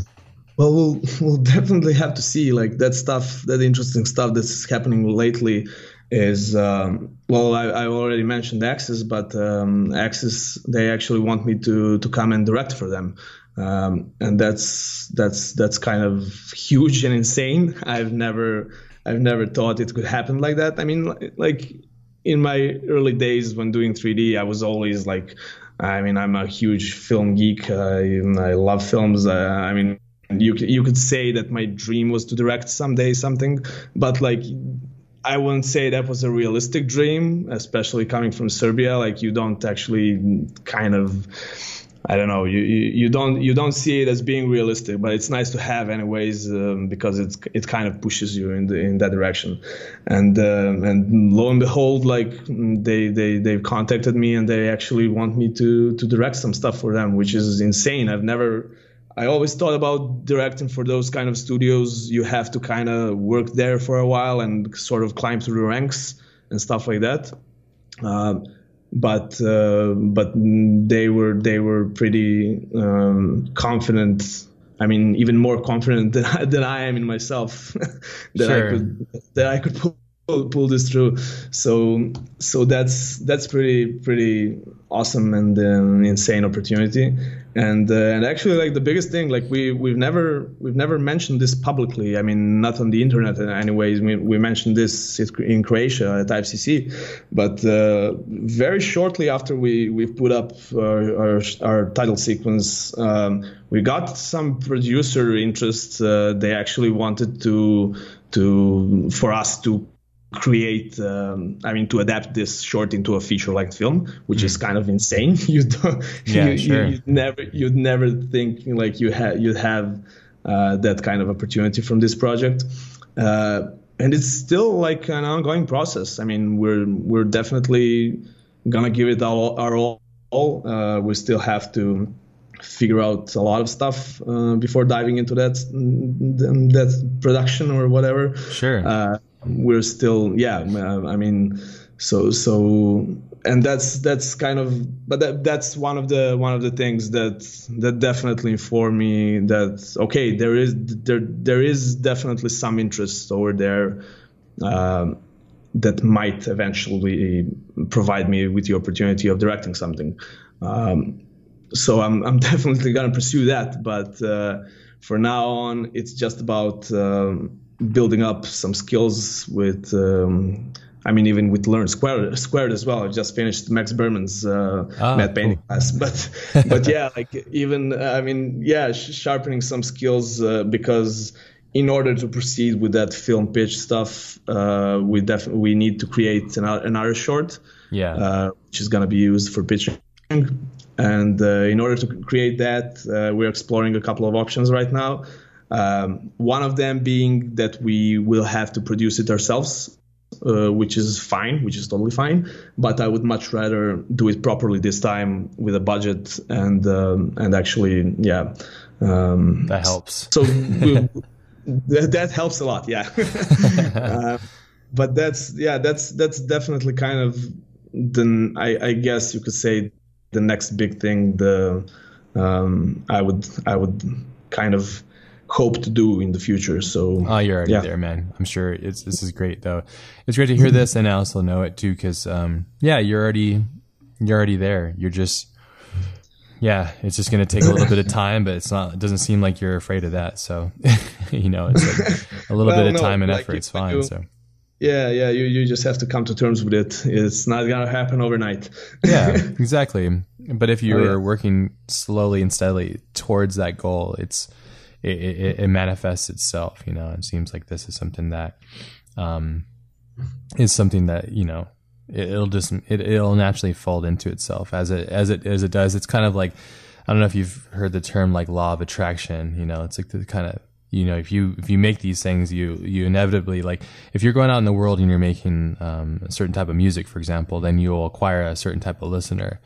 Well, we'll, we'll definitely have to see like that stuff, that interesting stuff that's happening lately. Is um, well, I, I already mentioned Axis, but um, Axis, they actually want me to to come and direct for them, um, and that's that's that's kind of huge and insane. I've never I've never thought it could happen like that. I mean, like in my early days when doing three D, I was always like, I mean, I'm a huge film geek. I, I love films. Uh, I mean, you you could say that my dream was to direct someday something, but like, I wouldn't say that was a realistic dream, especially coming from Serbia. Like you don't actually kind of, I don't know, you, you, you don't you don't see it as being realistic, but it's nice to have anyways, um, because it's it kind of pushes you in the in that direction. And um, and lo and behold, like they they they've contacted me and they actually want me to to direct some stuff for them, which is insane. I've never. I always thought about directing for those kind of studios. You have to kind of work there for a while and sort of climb through the ranks and stuff like that. Um, but uh, but they were they were pretty um, confident. I mean, even more confident than I, than I am in myself that sure. I could that I could pull pull this through. So so that's that's pretty pretty awesome and um, insane opportunity. And uh, and actually, like the biggest thing, like we we've never we've never mentioned this publicly. I mean, not on the internet, anyways. We we mentioned this in Croatia at I F C C, but uh, very shortly after we we put up our our, our title sequence, um, we got some producer interest. Uh, they actually wanted to to for us to create um, I mean to adapt this short into a feature-length film, which mm. is kind of insane. you don't yeah, you, sure. you, you'd never you'd never think like you had you'd have uh, that kind of opportunity from this project, uh, and it's still like an ongoing process. I mean, we're we're definitely gonna give it all our all. Uh, we still have to figure out a lot of stuff uh, before diving into that that production or whatever. Sure. Uh, we're still, yeah, I mean, so, so, and that's, that's kind of, but that, that's one of the, one of the things that, that definitely informed me that, okay, there is, there, there is definitely some interest over there um, that might eventually provide me with the opportunity of directing something. Um, so I'm, I'm definitely going to pursue that, but uh, for now on, it's just about, um, building up some skills with, um, I mean, even with LearnSquared Squared as well. I just finished Max Berman's uh, ah, matte painting cool. class, but but yeah, like even I mean, yeah, sh sharpening some skills uh, because in order to proceed with that film pitch stuff, uh, we def we need to create another, another short, yeah, uh, which is gonna be used for pitching. And uh, in order to create that, uh, we're exploring a couple of options right now. Um, one of them being that we will have to produce it ourselves, uh, which is fine, which is totally fine. But I would much rather do it properly this time with a budget and um, and actually, yeah, um, that helps. So we, th that helps a lot, yeah. uh, but that's yeah, that's that's definitely kind of the I, I guess you could say the next big thing. The um, I would I would kind of hope to do in the future. So oh, you're already yeah. there, man. I'm sure it's this is great though. It's great to hear this, and I also know it too, because um yeah, you're already you're already there. You're just yeah, it's just gonna take a little bit of time, but it's not it doesn't seem like you're afraid of that. So you know, it's like a little well, bit of no, time and like effort, it's fine. You, so yeah, yeah, you you just have to come to terms with it. It's not gonna happen overnight. Yeah, exactly. But if you're oh, yeah. working slowly and steadily towards that goal, it's It, it, it manifests itself, you know. It seems like this is something that um, is something that, you know, it, it'll just it, it'll naturally fold into itself as it as it as it does. It's kind of like, I don't know if you've heard the term like law of attraction. You know, it's like the kind of, you know, if you if you make these things, you you inevitably, like if you're going out in the world and you're making um, a certain type of music, for example, then you'll acquire a certain type of listener.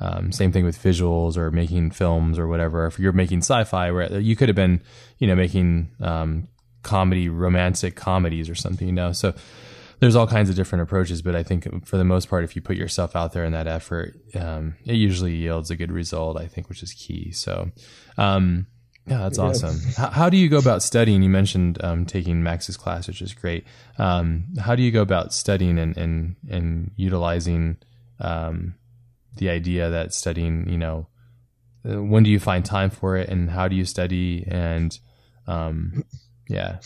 Um, same thing with visuals or making films or whatever. If you're making sci-fi, where you could have been, you know, making um, comedy, romantic comedies or something, you know. So there's all kinds of different approaches, but I think for the most part, if you put yourself out there in that effort, um, it usually yields a good result, I think, which is key. So um, yeah, that's yeah. awesome. How, how do you go about studying? You mentioned um, taking Max's class, which is great. Um, how do you go about studying and and and utilizing um, the idea that studying, you know, when do you find time for it and how do you study? And, um, yeah.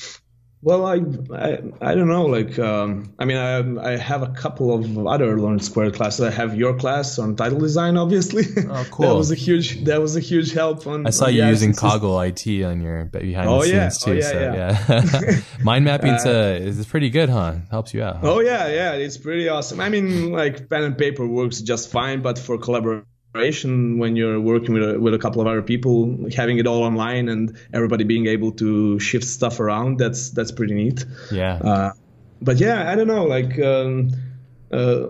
Well, I, I, I don't know. Like, um, I mean, I, I have a couple of other LearnSquared classes. I have your class on title design, obviously. Oh, cool. That was a huge, that was a huge help. On, I saw on you using Coggle I T on your behind oh, the yeah. scenes too. Oh, yeah, so yeah. yeah. Mind mapping's uh, is pretty good, huh? Helps you out. Huh? Oh yeah. Yeah. It's pretty awesome. I mean, like pen and paper works just fine, but for collaboration, when you're working with a, with a couple of other people, having it all online and everybody being able to shift stuff around, that's that's pretty neat. Yeah. Uh, but yeah, I don't know. Like um, uh,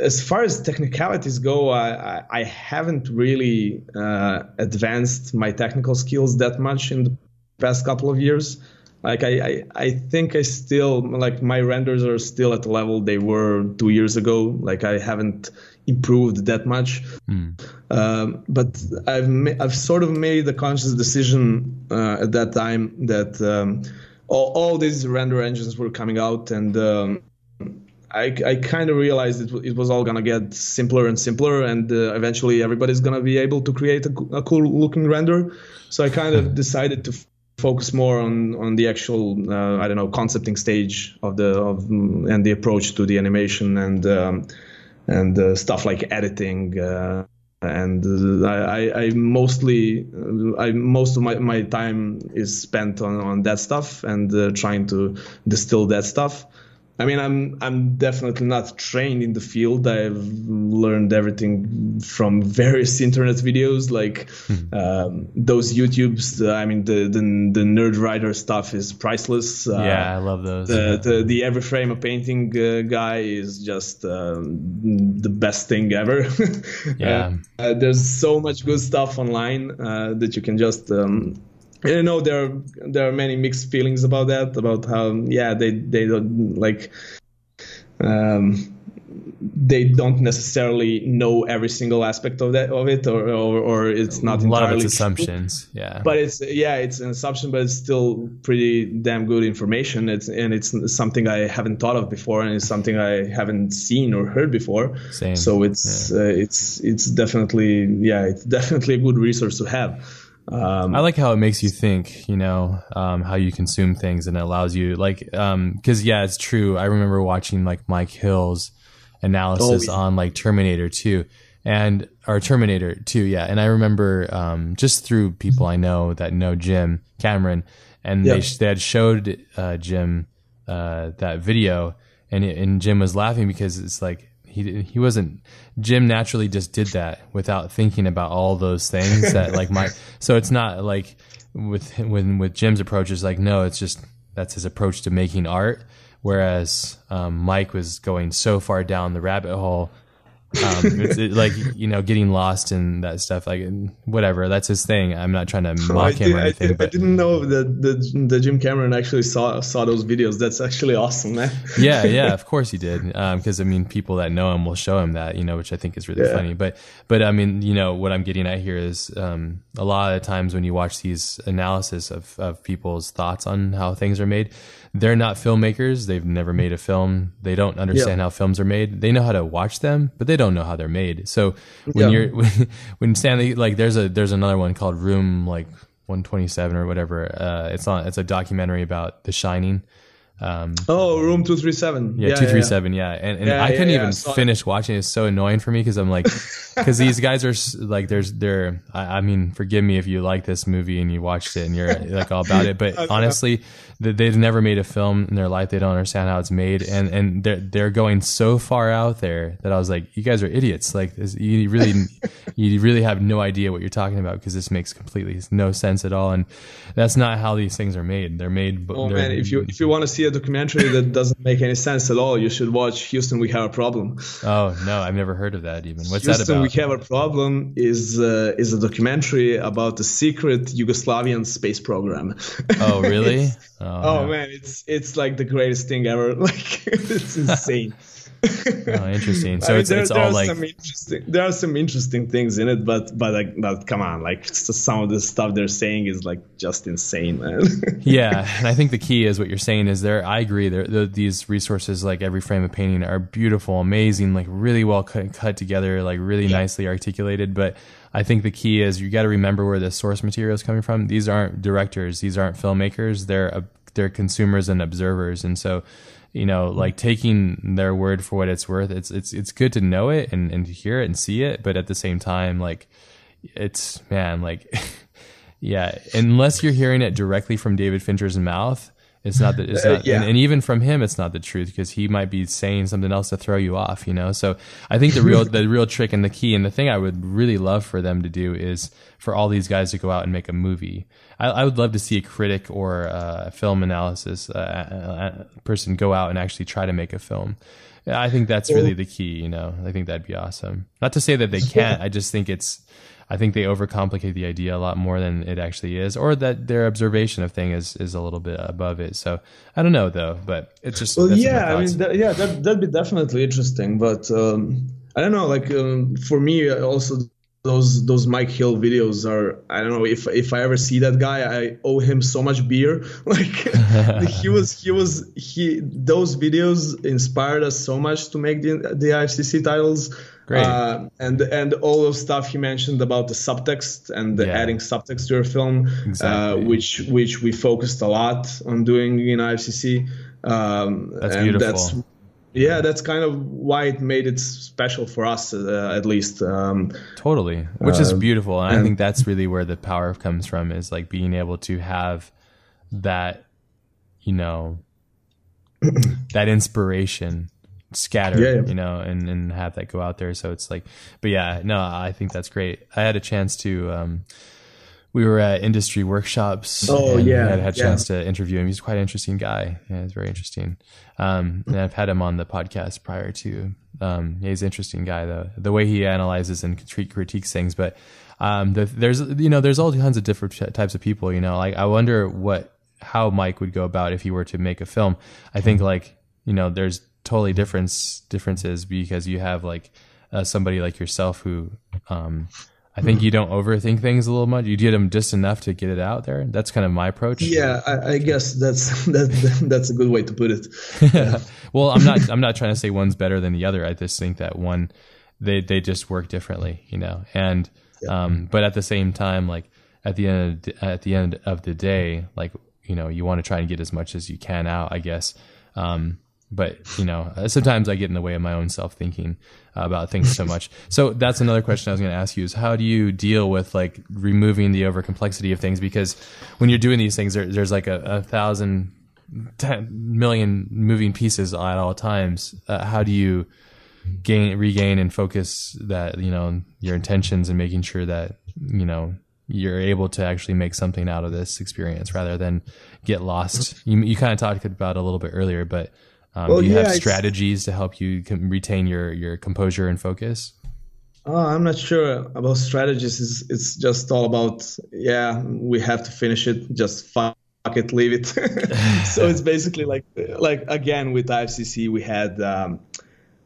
as far as technicalities go, I, I, I haven't really uh, advanced my technical skills that much in the past couple of years. Like I, I, I think I still, like my renders are still at the level they were two years ago. Like I haven't improved that much. Mm. Um, but I've, ma- I've sort of made a conscious decision uh, at that time that um, all, all these render engines were coming out, and um, I, I kind of realized it, it was all going to get simpler and simpler, and uh, eventually everybody's going to be able to create a, a cool looking render. So I kind of decided to focus more on on the actual uh, I don't know concepting stage of the of and the approach to the animation and um, and uh, stuff like editing uh, and I, I mostly I most of my, my time is spent on, on that stuff and uh, trying to distill that stuff. I mean, I'm I'm definitely not trained in the field. I've learned everything from various internet videos, like um, those YouTubes. Uh, I mean, the, the the nerd writer stuff is priceless. Uh, yeah, I love those. The the, the Every Frame a Painting uh, guy is just um, the best thing ever. Yeah, uh, uh, there's so much good stuff online uh, that you can just. Um, You know, there are, there are many mixed feelings about that, about how, yeah, they, they don't, like, um, they don't necessarily know every single aspect of that, of it, or, or, or it's not entirely. A lot of it's assumptions, yeah. But it's, yeah, it's an assumption, but it's still pretty damn good information. It's, and it's something I haven't thought of before, and it's something I haven't seen or heard before. Same. So it's, yeah. uh, it's, it's definitely, yeah, it's definitely a good resource to have. Um, I like how it makes you think, you know, um, how you consume things, and it allows you like, um, cause yeah, it's true. I remember watching like Mike Hill's analysis oh, yeah. on like Terminator two and or Terminator two. Yeah. And I remember, um, just through people I know that know Jim Cameron, and yep. they, sh- they had showed, uh, Jim, uh, that video, and, and Jim was laughing because it's like, He he wasn't. Jim naturally just did that without thinking about all those things that like my. So it's not like with when with Jim's approach is like no, it's just that's his approach to making art. Whereas um, Mike was going so far down the rabbit hole, um, it's, it, like you know, getting lost in that stuff. Like whatever, that's his thing. I'm not trying to mock him did, or anything. I, did, but, I didn't know that the the Jim Cameron actually saw saw those videos. That's actually awesome, man. Yeah, yeah, of course he did. Because um, I mean, people that know him will show him that, you know, which I think is really yeah. funny. But but I mean, you know, what I'm getting at here is um, a lot of the times when you watch these analysis of of people's thoughts on how things are made, they're not filmmakers. They've never made a film. They don't understand yeah. how films are made. They know how to watch them, but they don't know how they're made. So when yeah. you're when, when Stanley, like there's a there's another one called Room like one twenty-seven or whatever. Uh, it's on. It's a documentary about The Shining. Um, oh, Room two thirty-seven. Yeah, yeah two thirty-seven. Yeah, yeah. and, and yeah, I couldn't yeah, even yeah. finish watching. It's so annoying for me because I'm like, because these guys are like, there's they're. I, I mean, forgive me if you like this movie and you watched it and you're like all about it, but honestly, they've never made a film in their life. They don't understand how it's made, and and they're they're going so far out there that I was like, you guys are idiots. Like this, you really you really have no idea what you're talking about because this makes completely no sense at all, and that's not how these things are made. They're made. Oh they're, man, if you if you want to see a documentary that doesn't make any sense at all, you should watch Houston, We Have a Problem. Oh no, I've never heard of that even. What's Houston, that about? Houston, We Have a Problem is uh, is a documentary about the secret Yugoslavian space program. Oh really? Oh, oh no. Man, it's it's like the greatest thing ever. Like it's insane. Oh, interesting. So I mean, it's, there, it's there all like there are some interesting things in it, but but like but come on, like some of the stuff they're saying is like just insane, man. Yeah, and I think the key is what you're saying is there. I agree. There, there these resources like Every Frame of Painting are beautiful, amazing, like really well cut, cut together, like really yeah. nicely articulated, but. I think the key is you got to remember where the source material is coming from. These aren't directors, these aren't filmmakers. They're uh, they're consumers and observers, and so you know, like taking their word for what it's worth. It's it's it's good to know it and and to hear it and see it, but at the same time, like it's man, like yeah, unless you're hearing it directly from David Fincher's mouth. It's not that it's not, uh, yeah. and, and even from him, it's not the truth because he might be saying something else to throw you off, you know? So I think the real, the real trick and the key and the thing I would really love for them to do is for all these guys to go out and make a movie. I, I would love to see a critic or a film analysis uh, a person go out and actually try to make a film. I think that's really the key, you know? I think that'd be awesome. Not to say that they can't. I just think it's, I think they overcomplicate the idea a lot more than it actually is, or that their observation of thing is, is a little bit above it. So I don't know though, but it's just, well, that's yeah, I mean, that, yeah, that, that'd be definitely interesting, but, um, I don't know, like, um, for me also those, those Mike Hill videos are, I don't know if, if I ever see that guy, I owe him so much beer. Like he was, he was, he, those videos inspired us so much to make the, the I F C C titles. Great. Uh, and and all of stuff he mentioned about the subtext and the yeah. adding subtext to your film, exactly. uh, which which we focused a lot on doing in I F C C. Um, that's and beautiful. That's, yeah, that's kind of why it made it special for us, uh, at least. Um, totally, which uh, is beautiful, and, and I think that's really where the power comes from, is like being able to have that, you know, that inspiration Scatter, yeah, yeah. you know, and, and have that go out there. So it's like, but yeah, no, I think that's great. I had a chance to, um, we were at industry workshops. Oh yeah. I had a yeah. chance to interview him. He's quite an interesting guy. Yeah, he's very interesting. Um, and I've had him on the podcast prior to, um, he's an interesting guy though, the way he analyzes and critiques things. But, um, the, there's, you know, there's all kinds of different types of people, you know, like I wonder what, how Mike would go about if he were to make a film. I think like, you know, there's totally difference differences because you have like uh, somebody like yourself who um I think you don't overthink things a little much. You get them just enough to get it out there. That's kind of my approach. Yeah, I, I guess that's that, that's a good way to put it. Yeah. Well, I'm not I'm not trying to say one's better than the other. I just think that one they they just work differently, you know. And yeah. um but at the same time, like at the end of, at the end of the day, like, you know, you want to try and get as much as you can out, I guess. Um But, you know, sometimes I get in the way of my own self-thinking about things so much. So that's another question I was going to ask you is, how do you deal with, like, removing the overcomplexity of things? Because when you're doing these things, there, there's like a, a thousand, ten million moving pieces at all times. Uh, how do you gain, regain and focus that, you know, your intentions and making sure that, you know, you're able to actually make something out of this experience rather than get lost? You, you kind of talked about it a little bit earlier, but... Um, well, do you yeah, have strategies to help you com- retain your, your composure and focus? Uh, I'm not sure about strategies. It's, it's just all about, yeah, we have to finish it. Just fuck it, leave it. So it's basically like, like again, with I F C C, we had, um,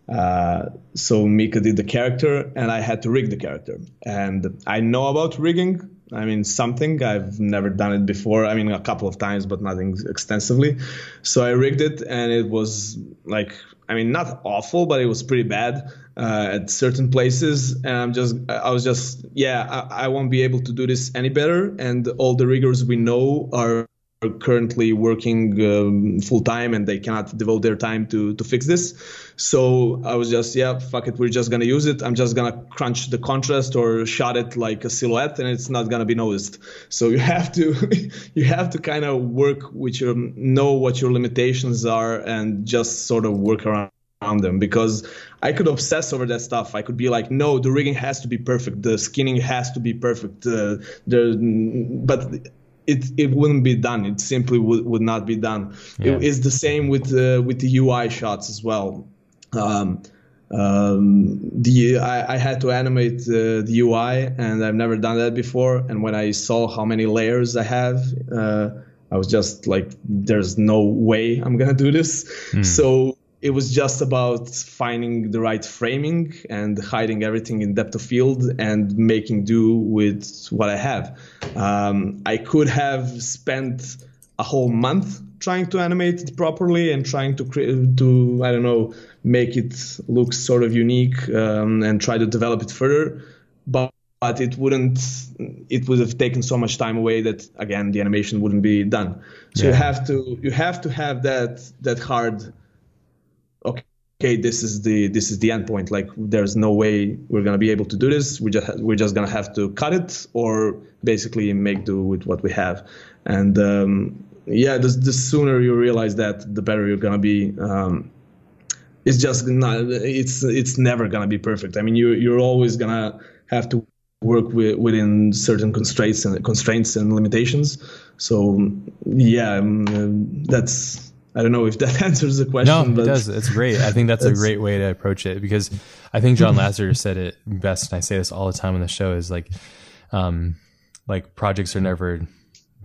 uh, so Mika did the character and I had to rig the character. And I know about rigging. I mean, something I've never done it before. I mean, a couple of times, but nothing extensively. So I rigged it and it was like, I mean, not awful, but it was pretty bad uh, at certain places. And I'm just, I was just, yeah, I, I won't be able to do this any better. And all the riggers we know are currently working um, full time and they cannot devote their time to, to fix this. So I was just, yeah, fuck it. We're just going to use it. I'm just going to crunch the contrast or shot it like a silhouette and it's not going to be noticed. So you have to, you have to kind of work with your, know what your limitations are and just sort of work around them, because I could obsess over that stuff. I could be like, no, the rigging has to be perfect. The skinning has to be perfect. Uh, the, but It it wouldn't be done. It simply would, would not be done. Yeah. It, it's the same with uh, with the U I shots as well. Um, um, the I, I had to animate uh, the U I, and I've never done that before. And when I saw how many layers I have, uh, I was just like, "There's no way I'm gonna do this." Mm. So it was just about finding the right framing and hiding everything in depth of field and making do with what I have. Um, I could have spent a whole month trying to animate it properly and trying to create, to, I don't know, make it look sort of unique um, and try to develop it further. But, but it wouldn't, it would have taken so much time away that, again, the animation wouldn't be done. So yeah. you have to, you have to have that, that hard, okay, this is the this is the end point. Like, there's no way we're gonna be able to do this. We just we're just gonna have to cut it or basically make do with what we have. And um, yeah, the, the sooner you realize that, the better you're gonna be. Um, it's just not it's it's never gonna be perfect. I mean, you you're always gonna have to work with, within certain constraints and constraints and limitations. So yeah, um, that's I don't know if that answers the question. No, it does. It's great. I think that's, that's a great way to approach it, because I think John Lasseter said it best, and I say this all the time on the show, is like, um, like projects are never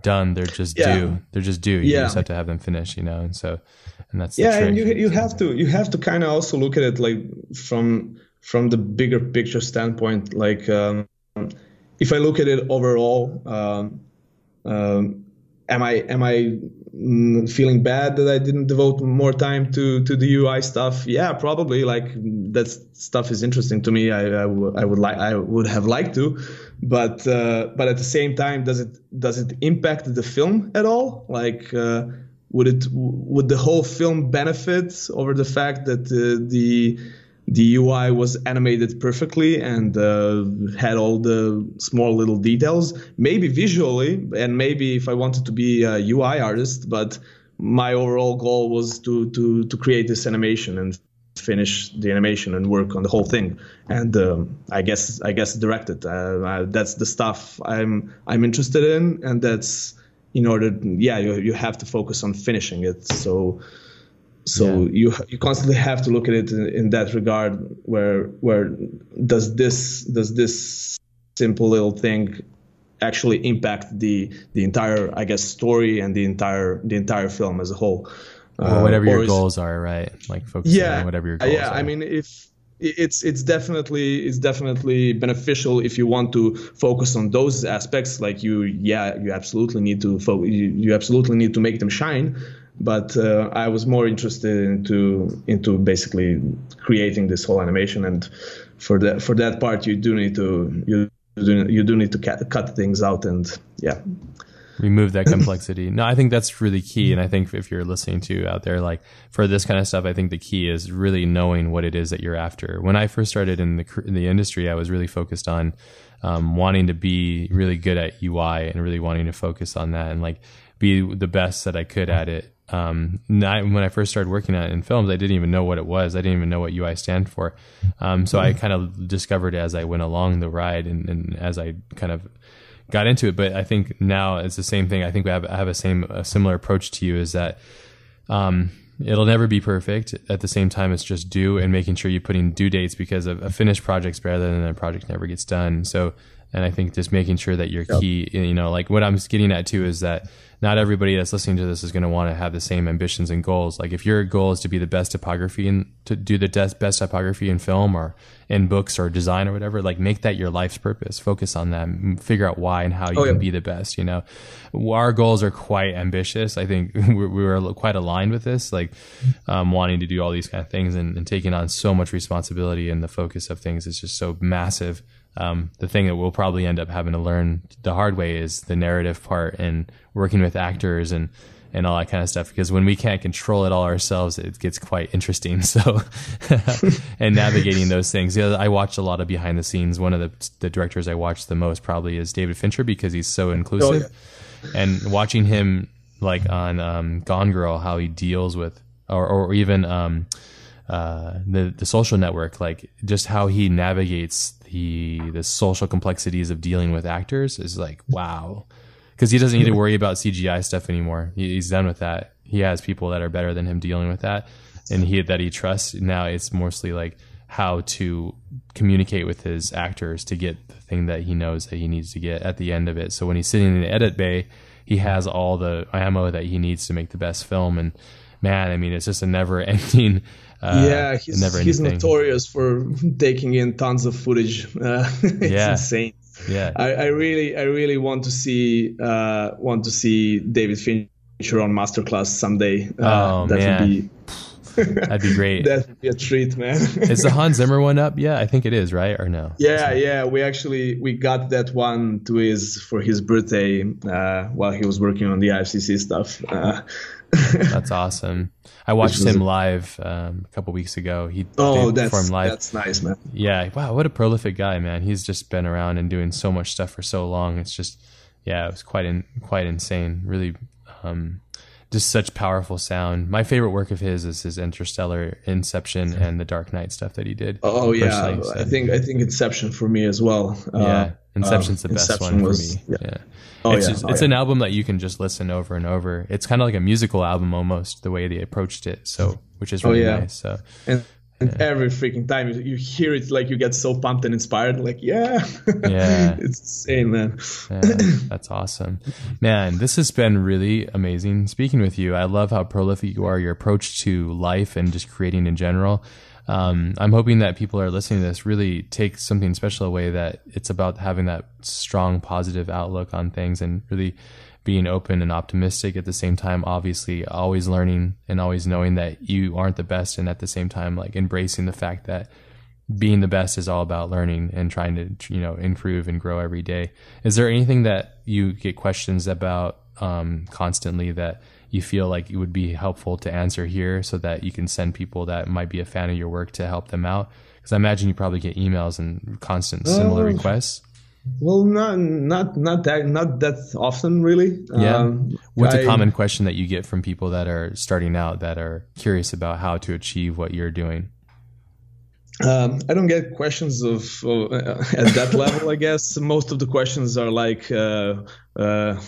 done. They're just yeah. due. They're just due. You yeah. just have to have them finished, you know? And so, and that's the yeah, trick. And you, you have to, you have to kind of also look at it like from, from the bigger picture standpoint. Like, um, if I look at it overall, um, um, am I, am I, feeling bad that I didn't devote more time to, to the U I stuff? Yeah, probably. Like, that stuff is interesting to me. I, I, w- I would like, I would have liked to, but, uh, but at the same time, does it, does it impact the film at all? Like, uh, would it, would the whole film benefit over the fact that uh, the, the U I was animated perfectly and uh, had all the small little details, maybe visually, and maybe if I wanted to be a U I artist, but my overall goal was to to to create this animation and finish the animation and work on the whole thing. And um, I guess I guess direct it. Uh, I, that's the stuff I'm I'm interested in, and that's in order. Yeah, you you have to focus on finishing it. So. So yeah. you you constantly have to look at it in, in that regard. Where where does this does this simple little thing actually impact the the entire I guess story and the entire the entire film as a whole? Well, whatever uh, your goals is, are, right? Like focusing yeah, on whatever your goals yeah, are. Yeah, I mean, if it's it's definitely it's definitely beneficial if you want to focus on those aspects. Like you, yeah, you absolutely need to fo- you, you absolutely need to make them shine. But uh, I was more interested into into basically creating this whole animation, and for that for that part, you do need to you do you do need to cut, cut things out and yeah, remove that complexity. No, I think that's really key, and I think if you're listening to out there, like for this kind of stuff, I think the key is really knowing what it is that you're after. When I first started in the in the industry, I was really focused on um, wanting to be really good at U I and really wanting to focus on that and like be the best that I could at it. Um, I, when I first started working on it in films, I didn't even know what it was. I didn't even know what U I stand for. Um, so I kind of discovered it as I went along the ride and, and as I kind of got into it. But I think now it's the same thing. I think we have, I have a same, a similar approach to you, is that, um, it'll never be perfect. At the same time, it's just due and making sure you put in due dates, because a, a finished project's better than a project never gets done. So, and I think just making sure that your key, you know, like what I'm getting at too, is that not everybody that's listening to this is going to want to have the same ambitions and goals. Like if your goal is to be the best typography and to do the best typography in film or in books or design or whatever, like make that your life's purpose, focus on that and figure out why and how you oh, yeah. can be the best. You know, our goals are quite ambitious. I think we were quite aligned with this, like um, wanting to do all these kind of things and, and taking on so much responsibility, and the focus of things is just so massive. Um, the thing that we'll probably end up having to learn the hard way is the narrative part and working with actors and, and all that kind of stuff, because when we can't control it all ourselves, it gets quite interesting. So, and navigating those things, you know, I watched a lot of behind the scenes. One of the, the directors I watched the most probably is David Fincher, because he's so inclusive. Oh, yeah. And watching him like on, um, Gone Girl, how he deals with, or, or even, um, uh, the, the Social Network, like just how he navigates the, the social complexities of dealing with actors is like, wow. Cause he doesn't need to worry about C G I stuff anymore. He, he's done with that. He has people that are better than him dealing with that. And he, that he trusts. Now it's mostly like how to communicate with his actors to get the thing that he knows that he needs to get at the end of it. So when he's sitting in the edit bay, he has all the ammo that he needs to make the best film. And man, I mean, it's just a never ending, Uh, yeah, he's, he's notorious for taking in tons of footage. Uh, it's yeah. insane. Yeah, I, I really, I really want to see, uh, want to see David Fincher on Masterclass someday. Uh, oh that man, would be, that'd be great. That'd be a treat, man. Is the Hans Zimmer one up? Yeah, I think it is, right? Or no? Yeah, yeah. We actually we got that one to his for his birthday uh, while he was working on the I F C C stuff. Uh, That's awesome. I watched him live um, a couple weeks ago. He oh, that's, performed live. That's nice, man. Yeah. Wow. What a prolific guy, man. He's just been around and doing so much stuff for so long. It's just, yeah, it was quite in, quite insane. Really um, just such powerful sound. My favorite work of his is his Interstellar, Inception, and the Dark Knight stuff that he did. Oh yeah, so. I think I think Inception for me as well. Yeah, uh, Inception's the Inception best one was, for me. Yeah, yeah. Oh, it's yeah. Just, oh, it's yeah. an album that you can just listen over and over. It's kind of like a musical album almost, the way they approached it. So, which is really oh, yeah. nice. So. And And yeah. every freaking time you, you hear it, like you get so pumped and inspired. Like, yeah, yeah, it's insane, man. Yeah, that's awesome, man. This has been really amazing speaking with you. I love how prolific you are, your approach to life and just creating in general. Um, I'm hoping that people are listening to this really take something special away, that it's about having that strong, positive outlook on things and really being open and optimistic at the same time, obviously always learning and always knowing that you aren't the best. And at the same time, like embracing the fact that being the best is all about learning and trying to, you know, improve and grow every day. Is there anything that you get questions about um, constantly that you feel like it would be helpful to answer here so that you can send people that might be a fan of your work to help them out? Because I imagine you probably get emails and constant similar oh. requests. Well, not not not that not that often, really. Yeah. Um, What's I, a common question that you get from people that are starting out, that are curious about how to achieve what you're doing? Um, I don't get questions of uh, at that level. I guess most of the questions are like uh, uh,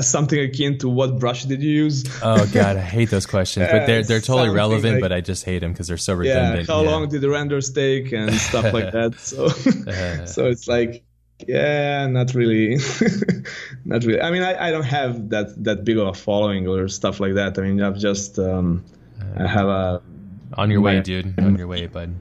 something akin to "What brush did you use?" Oh God, I hate those questions. But they're they're totally relevant. Like, but I just hate them because they're so redundant. Yeah, how yeah. long did the renders take and stuff like that? So uh, so it's like. Yeah, not really. Not really. I mean, I, I don't have that, that big of a following or stuff like that. I mean, I've just, um, I have a... On your way, my, dude. On your way, bud.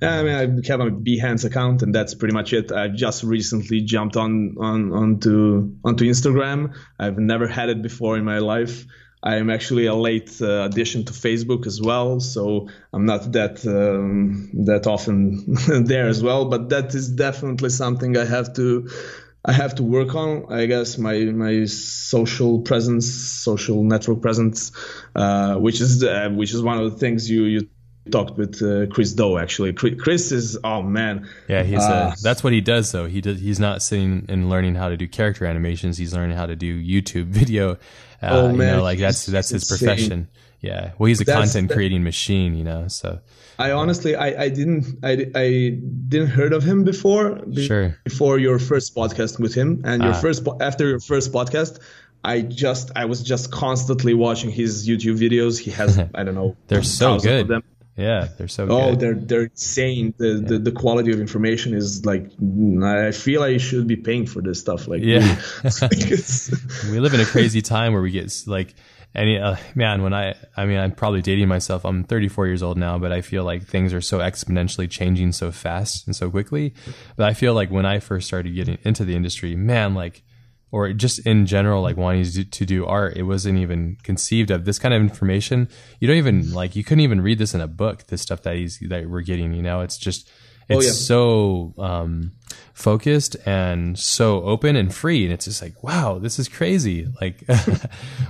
Yeah, I mean, I have a Behance account, and that's pretty much it. I just recently jumped on, on onto onto Instagram. I've never had it before in my life. I'm actually a late uh, addition to Facebook as well, so I'm not that um, that often there as well. But that is definitely something I have to I have to work on. I guess my my social presence, social network presence, uh, which is uh, which is one of the things you you talked with uh, Chris Doe actually. Chris is oh man, yeah, he's uh, a, that's what he does though. He does he's not sitting and learning how to do character animations. He's learning how to do YouTube video. Uh, oh, man. You know, like that's that's his profession. Yeah. Well, he's a that's, content creating machine, you know. So I honestly, I, I didn't, I, I didn't heard of him before. Sure. Before your first podcast with him, and your ah. first after your first podcast, I just, I was just constantly watching his YouTube videos. He has, I don't know, they're so good. Of them. Yeah, they're so. Oh, good. they're they're insane. The, yeah. the the quality of information is like, I feel I should be paying for this stuff. Like, yeah, we live in a crazy time where we get like any uh, man. When I I mean, I'm probably dating myself. I'm thirty-four years old now, but I feel like things are so exponentially changing so fast and so quickly. But I feel like when I first started getting into the industry, man, like. Or just in general, like wanting to do, to do art, it wasn't even conceived of. This kind of information, you don't even like. You couldn't even read this in a book. This stuff that he's, that we're getting, you know, it's just it's oh, yeah. so um, focused and so open and free, and it's just like, wow, this is crazy. Like,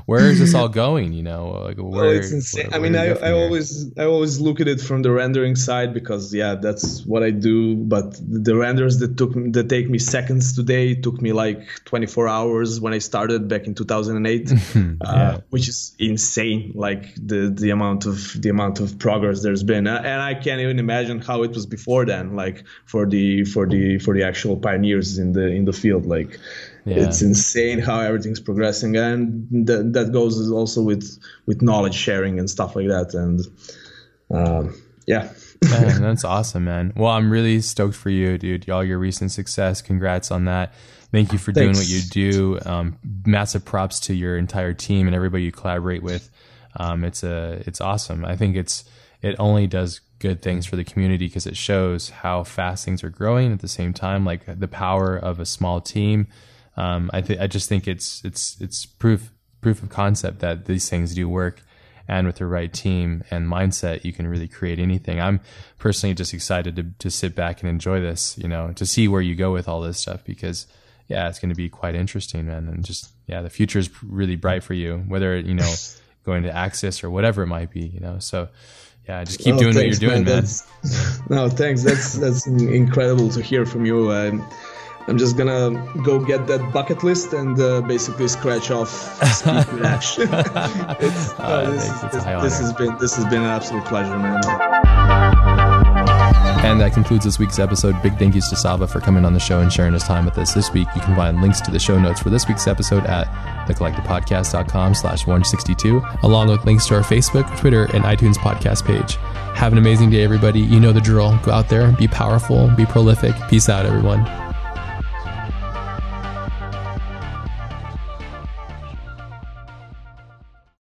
where is this all going? You know, like where? Oh, it's insane. Where, I mean, I, I always I always look at it from the rendering side because yeah, that's what I do. But the renders that took that take me seconds today took me like twenty-four hours when I started back in two thousand eight, yeah. uh, which is insane. Like the the amount of the amount of progress there's been, and I can't even imagine how it was before then. Like for the for the for the actual pioneers in the in the field, like yeah. it's insane how everything's progressing, and th that goes also with with knowledge sharing and stuff like that. And um, yeah, man, that's awesome, man. Well, I'm really stoked for you, dude. All your recent success, congrats on that. Thank you for Thanks. doing what you do. Um, massive props to your entire team and everybody you collaborate with. Um, it's a it's awesome. I think it's it only does good things for the community because it shows how fast things are growing at the same time, like the power of a small team. Um, I think, I just think it's, it's, it's proof, proof of concept that these things do work, and with the right team and mindset, you can really create anything. I'm personally just excited to, to sit back and enjoy this, you know, to see where you go with all this stuff, because yeah, it's going to be quite interesting, man. And just, yeah, the future is really bright for you, whether, you know, going to Axis or whatever it might be, you know, so yeah, just keep oh, doing thanks, what you're doing, man. man. No, thanks. That's that's incredible to hear from you. Um, I'm just gonna go get that bucket list and uh, basically scratch off Speed Crash. it's, uh, uh, this it's this, this has been this has been an absolute pleasure, man. And that concludes this week's episode. Big thank yous to Sava for coming on the show and sharing his time with us this week. You can find links to the show notes for this week's episode at the collective podcast dot com slash one sixty-two, along with links to our Facebook, Twitter, and iTunes podcast page. Have an amazing day, everybody. You know the drill. Go out there, be powerful, be prolific. Peace out, everyone.